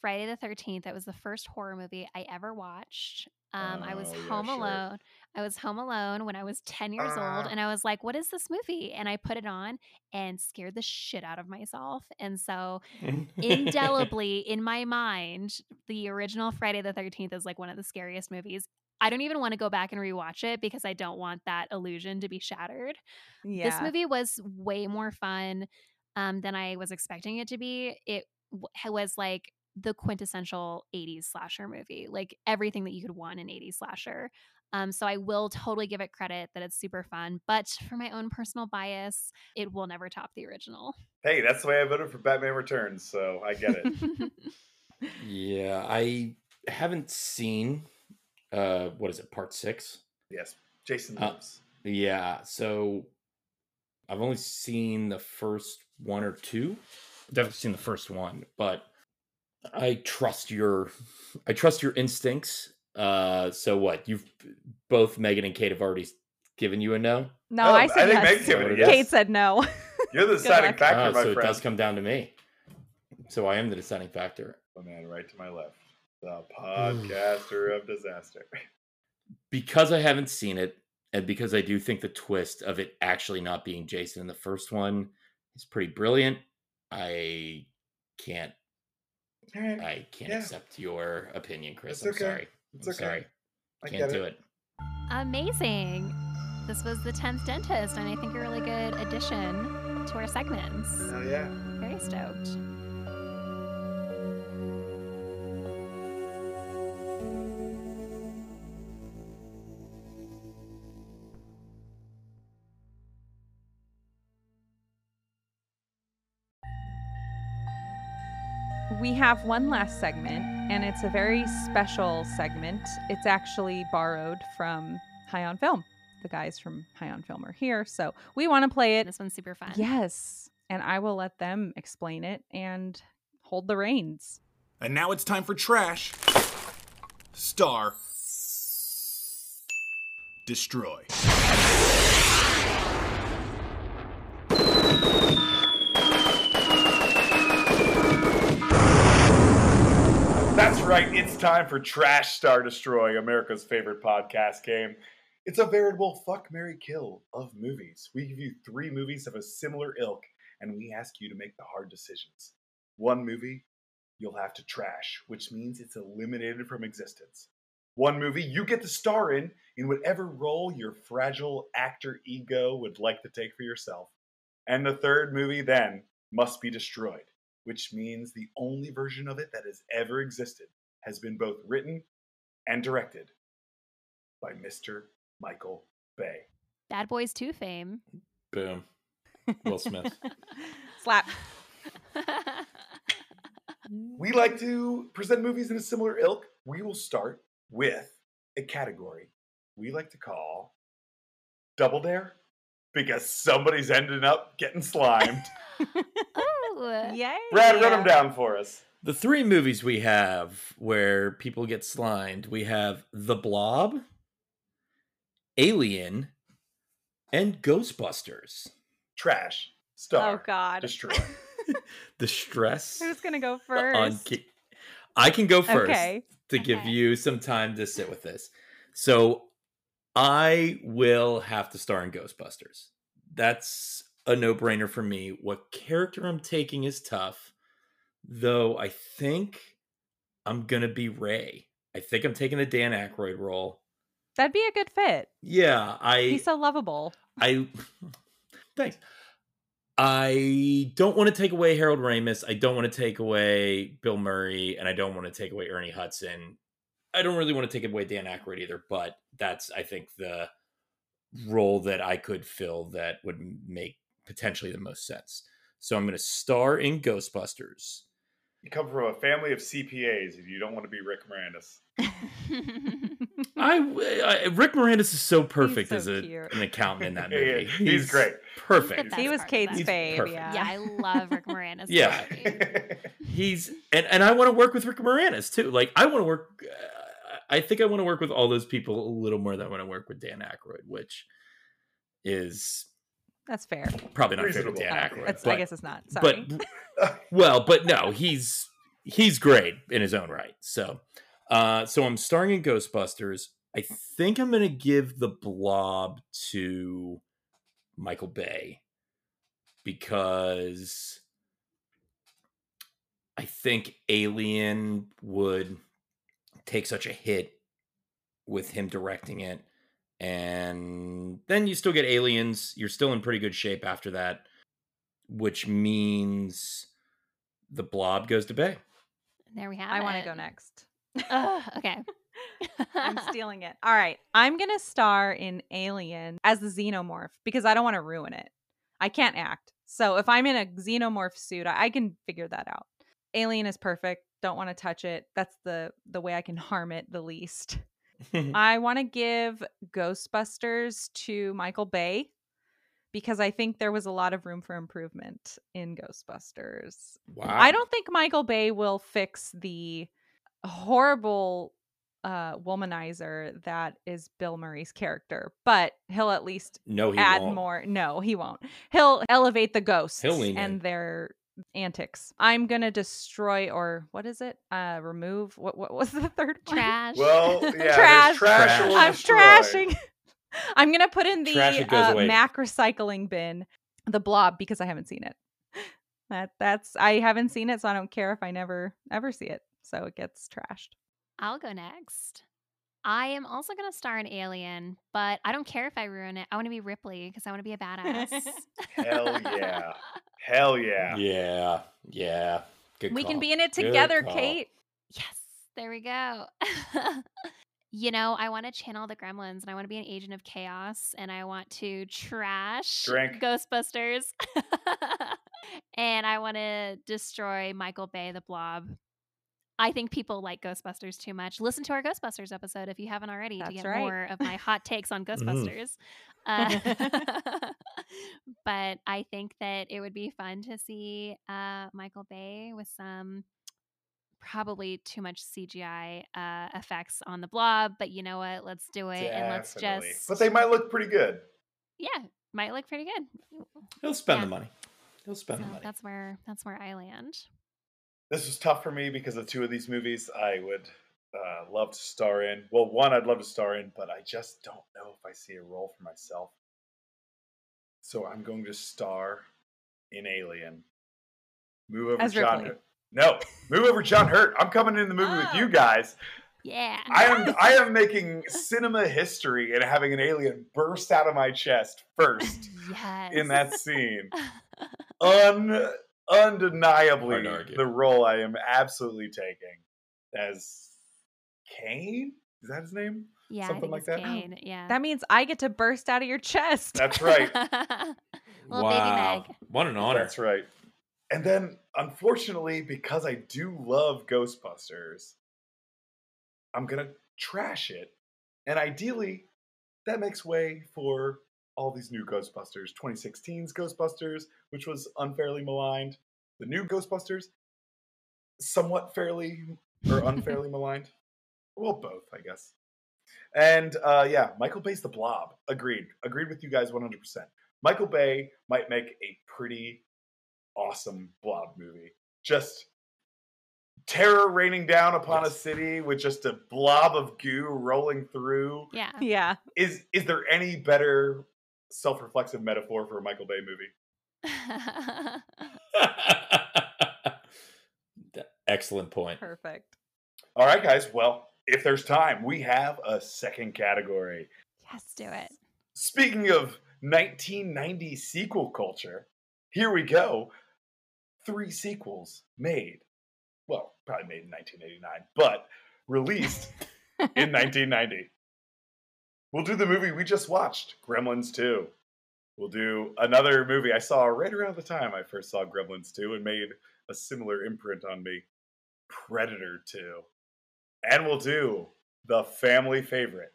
Friday the 13th. That was the first horror movie I ever watched. I was home alone. Sure. I was home alone when I was 10 years old, and I was like, what is this movie? And I put it on and scared the shit out of myself. And so indelibly in my mind, the original Friday the 13th is like one of the scariest movies. I don't even want to go back and rewatch it because I don't want that illusion to be shattered. Yeah. This movie was way more fun than I was expecting it to be. It was like the quintessential 80s slasher movie, like everything that you could want in 80s slasher. So I will totally give it credit that it's super fun. But for my own personal bias, it will never top the original. Hey, that's the way I voted for Batman Returns, so I get it. Yeah, I haven't seen, what is it, part 6? Yes, Jason Lives. Yeah, so I've only seen the first one or two. Definitely seen the first one, but I trust your instincts. So what? You've both, Megan and Kate, have already given you a no? No, I said yes. Megan gave it a yes. Kate said no. You're the deciding factor, my friend. So it does come down to me. So I am the deciding factor. The man right to my left. The podcaster of disaster. Because I haven't seen it, and because I do think the twist of it actually not being Jason in the first one is pretty brilliant, I can't. Right. I can't accept your opinion, Chris. It's sorry. It's sorry. I can't do it. Amazing. This was the 10th Dentist, and I think a really good addition to our segments. Oh, yeah. Very stoked. We have one last segment, and it's a very special segment. It's actually borrowed from High on Film. The guys from High on Film are here, so we want to play it. This one's super fun. Yes, and I will let them explain it and hold the reins. And now it's time for Trash, Star, Destroy. right, it's time for Trash Star Destroy, America's favorite podcast game. It's a veritable fuck, marry, kill of movies. We give you three movies of a similar ilk, and we ask you to make the hard decisions. One movie you'll have to trash, which means it's eliminated from existence. One movie you get to star in whatever role your fragile actor ego would like to take for yourself. And the third movie, then, must be destroyed, which means the only version of it that has ever existed has been both written and directed by Mr. Michael Bay. Bad Boys 2 fame. Boom. Will Smith. Slap. We like to present movies in a similar ilk. We will start with a category we like to call Double Dare, because somebody's ending up getting slimed. Yay. Brad, run them down for us. The three movies we have where people get slimed, we have The Blob, Alien, and Ghostbusters. Trash. Star. Oh, God. Destroy. The stress. Who's going to go first? I can go first to give you some time to sit with this. So I will have to star in Ghostbusters. That's a no-brainer for me. What character I'm taking is tough, though. I think I'm gonna be Ray. I think I'm taking the Dan Aykroyd role. That'd be a good fit. Yeah, he's so lovable. Thanks. I don't want to take away Harold Ramis. I don't want to take away Bill Murray, and I don't want to take away Ernie Hudson. I don't really want to take away Dan Aykroyd either, but that's, I think, the role that I could fill that would make potentially the most sense. So I'm going to star in Ghostbusters. You come from a family of CPAs if you don't want to be Rick Moranis. Rick Moranis is so perfect an accountant in that movie. Yeah, he's great. Perfect. He was Kate's fave. Yeah, I love Rick Moranis. Yeah. And I want to work with Rick Moranis too. Like, I want to work I think I want to work with all those people a little more than I want to work with Dan Aykroyd, which is That's fair. Probably not fair to Dan Aykroyd. I guess it's not. Sorry. But no, he's great in his own right. So, so I'm starring in Ghostbusters. I think I'm going to give The Blob to Michael Bay, because I think Alien would take such a hit with him directing it. And then you still get Aliens. You're still in pretty good shape after that, which means The Blob goes to Bay. There we have it. I want to go next. Okay. I'm stealing it. All right. I'm going to star in Alien as the Xenomorph, because I don't want to ruin it. I can't act. So if I'm in a Xenomorph suit, I can figure that out. Alien is perfect. Don't want to touch it. That's the way I can harm it the least. I want to give Ghostbusters to Michael Bay, because I think there was a lot of room for improvement in Ghostbusters. Wow. I don't think Michael Bay will fix the horrible womanizer that is Bill Murray's character, but he'll at least add more. No, he won't. He'll elevate the ghosts and their antics. I'm gonna destroy, or what is it? Remove. What was the third one? Trash. Well, yeah, trash. I'm trashing. I'm gonna put in the Mac recycling bin, The Blob, because I haven't seen it. I haven't seen it, so I don't care if I never ever see it. So it gets trashed. I'll go next. I am also gonna star in Alien, but I don't care if I ruin it. I want to be Ripley, because I want to be a badass. Hell yeah. Hell yeah. Yeah. Good We call. Can be in it together, Kate. Yes. There we go. I want to channel the Gremlins, and I want to be an agent of chaos, and I want to trash Ghostbusters. And I want to destroy Michael Bay, The Blob. I think people like Ghostbusters too much. Listen to our Ghostbusters episode if you haven't already to get more of my hot takes on Ghostbusters. But I think that it would be fun to see Michael Bay with some probably too much CGI effects on The Blob. But you know what? Let's do it. Definitely. And let's just. But they might look pretty good. Yeah, might look pretty good. He'll spend the money. That's where I land. This was tough for me because the two of these movies I would love to star in. Well, one I'd love to star in, but I just don't know if I see a role for myself. So I'm going to star in Alien. Move over John Hurt. No, move over John Hurt. I'm coming in the movie with you guys. Yeah. I am making cinema history and having an alien burst out of my chest first in that scene. Undeniably the role I am absolutely taking as Kane? Is that his name? Yeah. Something like that. Kane. Yeah. That means I get to burst out of your chest. That's right. Little baby Meg. What an honor. That's right. And then unfortunately, because I do love Ghostbusters, I'm going to trash it. And ideally, that makes way for all these new Ghostbusters. 2016's Ghostbusters, which was unfairly maligned. The new Ghostbusters, somewhat fairly or unfairly maligned. Well, both, I guess. And yeah, Michael Bay's The Blob. Agreed. Agreed with you guys 100%. Michael Bay might make a pretty awesome Blob movie. Just terror raining down upon a city with just a blob of goo rolling through. Yeah. Yeah. Is there any better self-reflexive metaphor for a Michael Bay movie? Excellent point. Perfect. All right, guys. Well, if there's time, we have a second category. Yes, do it. Speaking of 1990 sequel culture, here we go. 3 sequels made. Well, probably made in 1989, but released in 1990. We'll do the movie we just watched, Gremlins 2. We'll do another movie I saw right around the time I first saw Gremlins 2 and made a similar imprint on me, Predator 2. And we'll do the family favorite,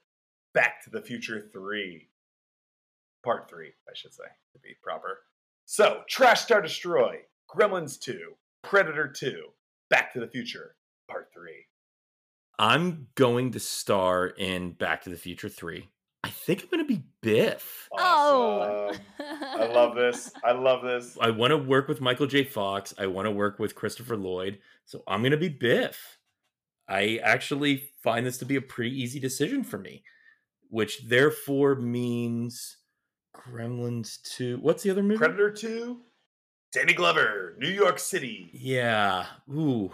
Back to the Future 3. Part 3, I should say, to be proper. So, Trash Star Destroy, Gremlins 2, Predator 2. Back to the Future, Part 3. I'm going to star in Back to the Future 3. I think I'm going to be Biff. Awesome. Oh, I love this. I love this. I want to work with Michael J. Fox. I want to work with Christopher Lloyd. So I'm going to be Biff. I actually find this to be a pretty easy decision for me, which therefore means Gremlins 2. What's the other movie? Predator 2. Danny Glover, New York City. Yeah. Ooh.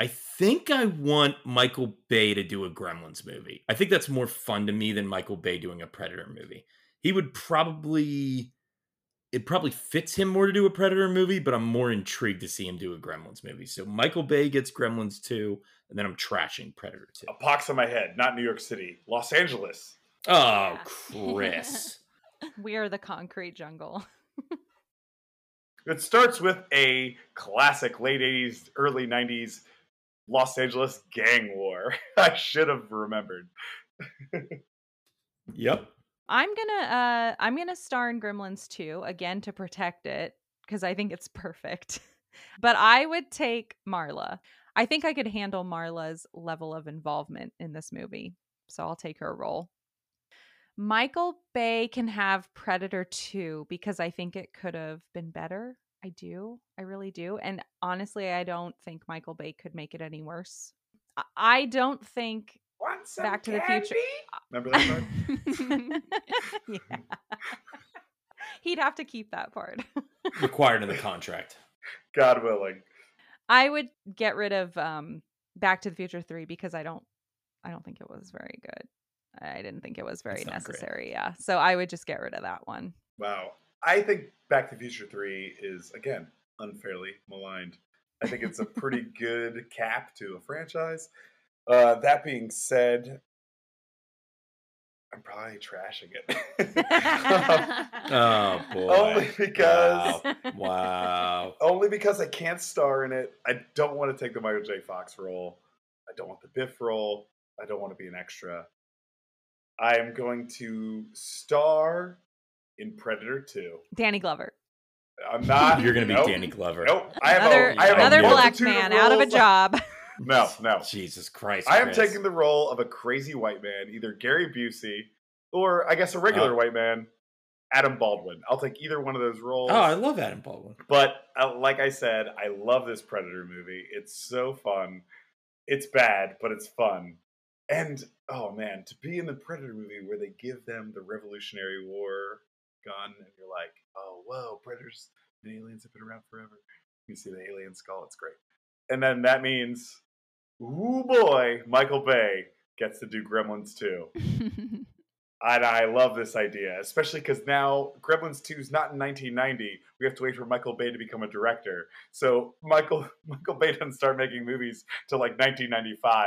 I think I want Michael Bay to do a Gremlins movie. I think that's more fun to me than Michael Bay doing a Predator movie. He would probably... It probably fits him more to do a Predator movie, but I'm more intrigued to see him do a Gremlins movie. So Michael Bay gets Gremlins 2, and then I'm trashing Predator 2. A pox on my head. Not New York City. Los Angeles. Oh, Chris. We are the concrete jungle. It starts with a classic late 80s, early 90s Los Angeles gang war. I should have remembered. Yep. I'm gonna star in Gremlins 2 again to protect it because I think it's perfect. But I would take Marla. I think I could handle Marla's level of involvement in this movie, so I'll take her role. Michael Bay can have Predator 2 because I think it could have been better. I do. I really do. And honestly, I don't think Michael Bay could make it any worse. I don't think Back to the Future. Remember that part? Yeah. He'd have to keep that part. Required in the contract. God willing. I would get rid of Back to the Future 3 because I don't think it was very good. I didn't think it was very necessary. Great. Yeah. So I would just get rid of that one. Wow. I think Back to the Future 3 is, again, unfairly maligned. I think it's a pretty good cap to a franchise. That being said, I'm probably trashing it. Oh, boy. Only because. Wow. Only because I can't star in it. I don't want to take the Michael J. Fox role. I don't want the Biff role. I don't want to be an extra. I am going to star in Predator 2. Danny Glover. I'm not. You're going to be Danny Glover. Nope. I have another black man out of a job. No. Jesus Christ. I am taking the role of a crazy white man, either Gary Busey or I guess a regular white man Adam Baldwin. I'll take either one of those roles. Oh, I love Adam Baldwin. But like I said, I love this Predator movie. It's so fun. It's bad, but it's fun. And, oh man, to be in the Predator movie where they give them the Revolutionary War gun, and you're like, oh, whoa, Predators and aliens have been around forever. You see the alien skull. It's great. And then that means, ooh boy, Michael Bay gets to do Gremlins 2. And I love this idea, especially because now Gremlins 2 is not in 1990. We have to wait for Michael Bay to become a director. So Michael Bay doesn't start making movies till like 1995.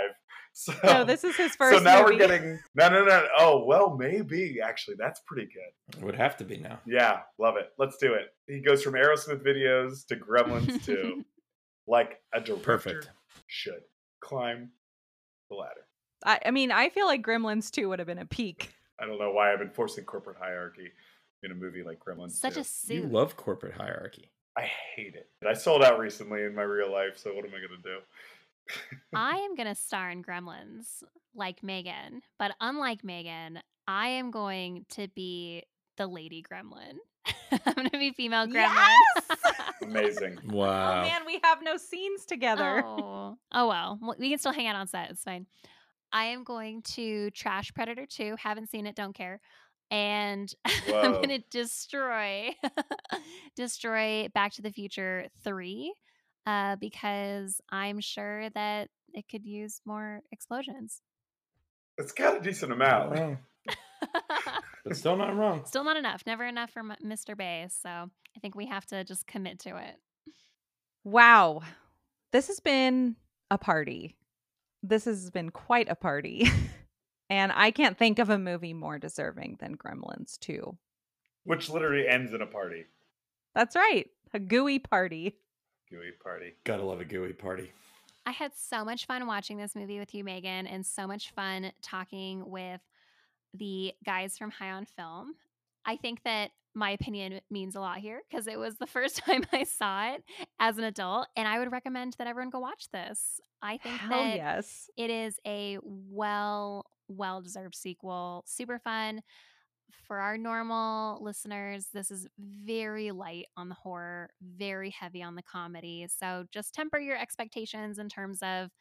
So, no, this is his first. So now movie. We're getting no. Oh well, maybe actually that's pretty good. It would have to be now. Yeah, love it. Let's do it. He goes from Aerosmith videos to Gremlins 2, like a director should climb the ladder. I mean, I feel like Gremlins 2 would have been a peak. I don't know why I've been forcing corporate hierarchy in a movie like Gremlins. Such 2. A suit. You love corporate hierarchy. I hate it. I sold out recently in my real life, so what am I gonna do? I am going to star in Gremlins like Megan, but unlike Megan, I am going to be the lady gremlin. I'm going to be female gremlin. Yes! Amazing. Wow. Oh man, we have no scenes together. Oh well. We can still hang out on set. It's fine. I am going to trash Predator 2. Haven't seen it. Don't care. And I'm going to destroy Back to the Future 3. Because I'm sure that it could use more explosions. It's got a decent amount. But still not wrong. Still not enough. Never enough for Mr. Bay. So I think we have to just commit to it. Wow. This has been a party. This has been quite a party. And I can't think of a movie more deserving than Gremlins 2. Which literally ends in a party. That's right. A gooey party. Gooey party. Gotta love a gooey party. I had so much fun watching this movie with you, Megan, and so much fun talking with the guys from High on Film. I think that my opinion means a lot here because it was the first time I saw it as an adult, and I would recommend that everyone go watch this. I think that yes. It is a well-deserved sequel. Super fun. For our normal listeners, this is very light on the horror, very heavy on the comedy. So just temper your expectations in terms of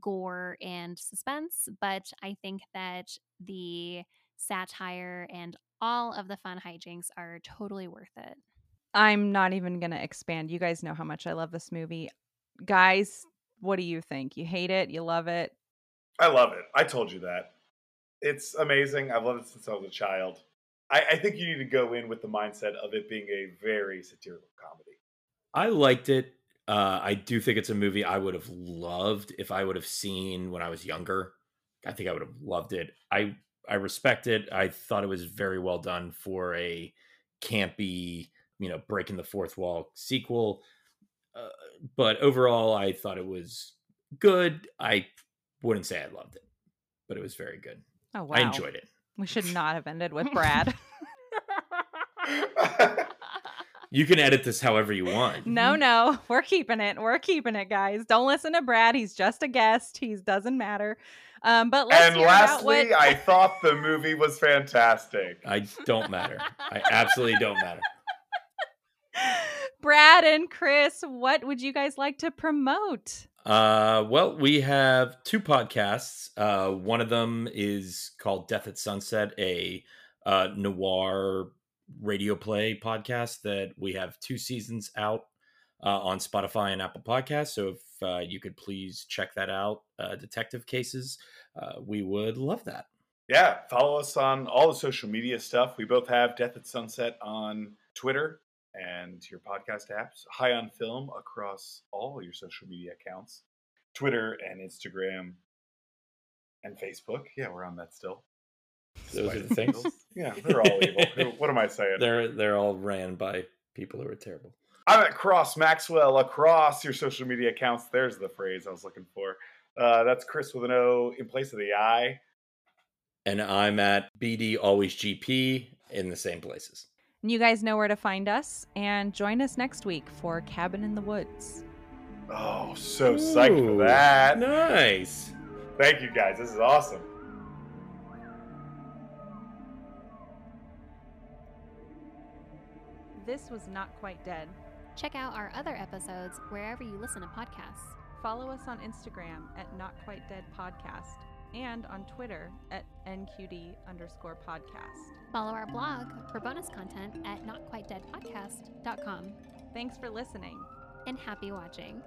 gore and suspense. But I think that the satire and all of the fun hijinks are totally worth it. I'm not even going to expand. You guys know how much I love this movie. Guys, what do you think? You hate it? You love it? I love it. I told you that. It's amazing. I've loved it since I was a child. I think you need to go in with the mindset of it being a very satirical comedy. I liked it. I do think it's a movie I would have loved if I would have seen when I was younger. I think I would have loved it. I respect it. I thought it was very well done for a campy, breaking the fourth wall sequel. But overall, I thought it was good. I wouldn't say I loved it, but it was very good. Oh, wow. I enjoyed it. We should not have ended with Brad. You can edit this however you want. No, we're keeping it. We're keeping it, guys. Don't listen to Brad. He's just a guest. He doesn't matter. But let's and hear lastly, about what... I thought the movie was fantastic. I don't matter. I absolutely don't matter. Brad and Chris, what would you guys like to promote? Well, we have two podcasts. One of them is called Death at Sunset, a noir radio play podcast that we have 2 seasons out on Spotify and Apple Podcasts. So if you could please check that out, detective cases, we would love that. Yeah, follow us on all the social media stuff. We both have Death at Sunset on Twitter and your podcast apps, High on Film across all your social media accounts, Twitter and Instagram and Facebook. Yeah, we're on that still. Those are the things. Yeah, they're all evil. What am I saying? They're all ran by people who are terrible. I'm at Cross Maxwell across your social media accounts. There's the phrase I was looking for. That's Chris with an O in place of the I. And I'm at BD Always GP in the same places. You guys know where to find us, and join us next week for Cabin in the Woods. Oh, so psyched for that. Nice. Thank you, guys. This is awesome. This was Not Quite Dead. Check out our other episodes wherever you listen to podcasts. Follow us on Instagram at Not Quite Dead Podcast and on Twitter at NQD_podcast. Follow our blog for bonus content at NotQuiteDeadPodcast.com. Thanks for listening. And happy watching.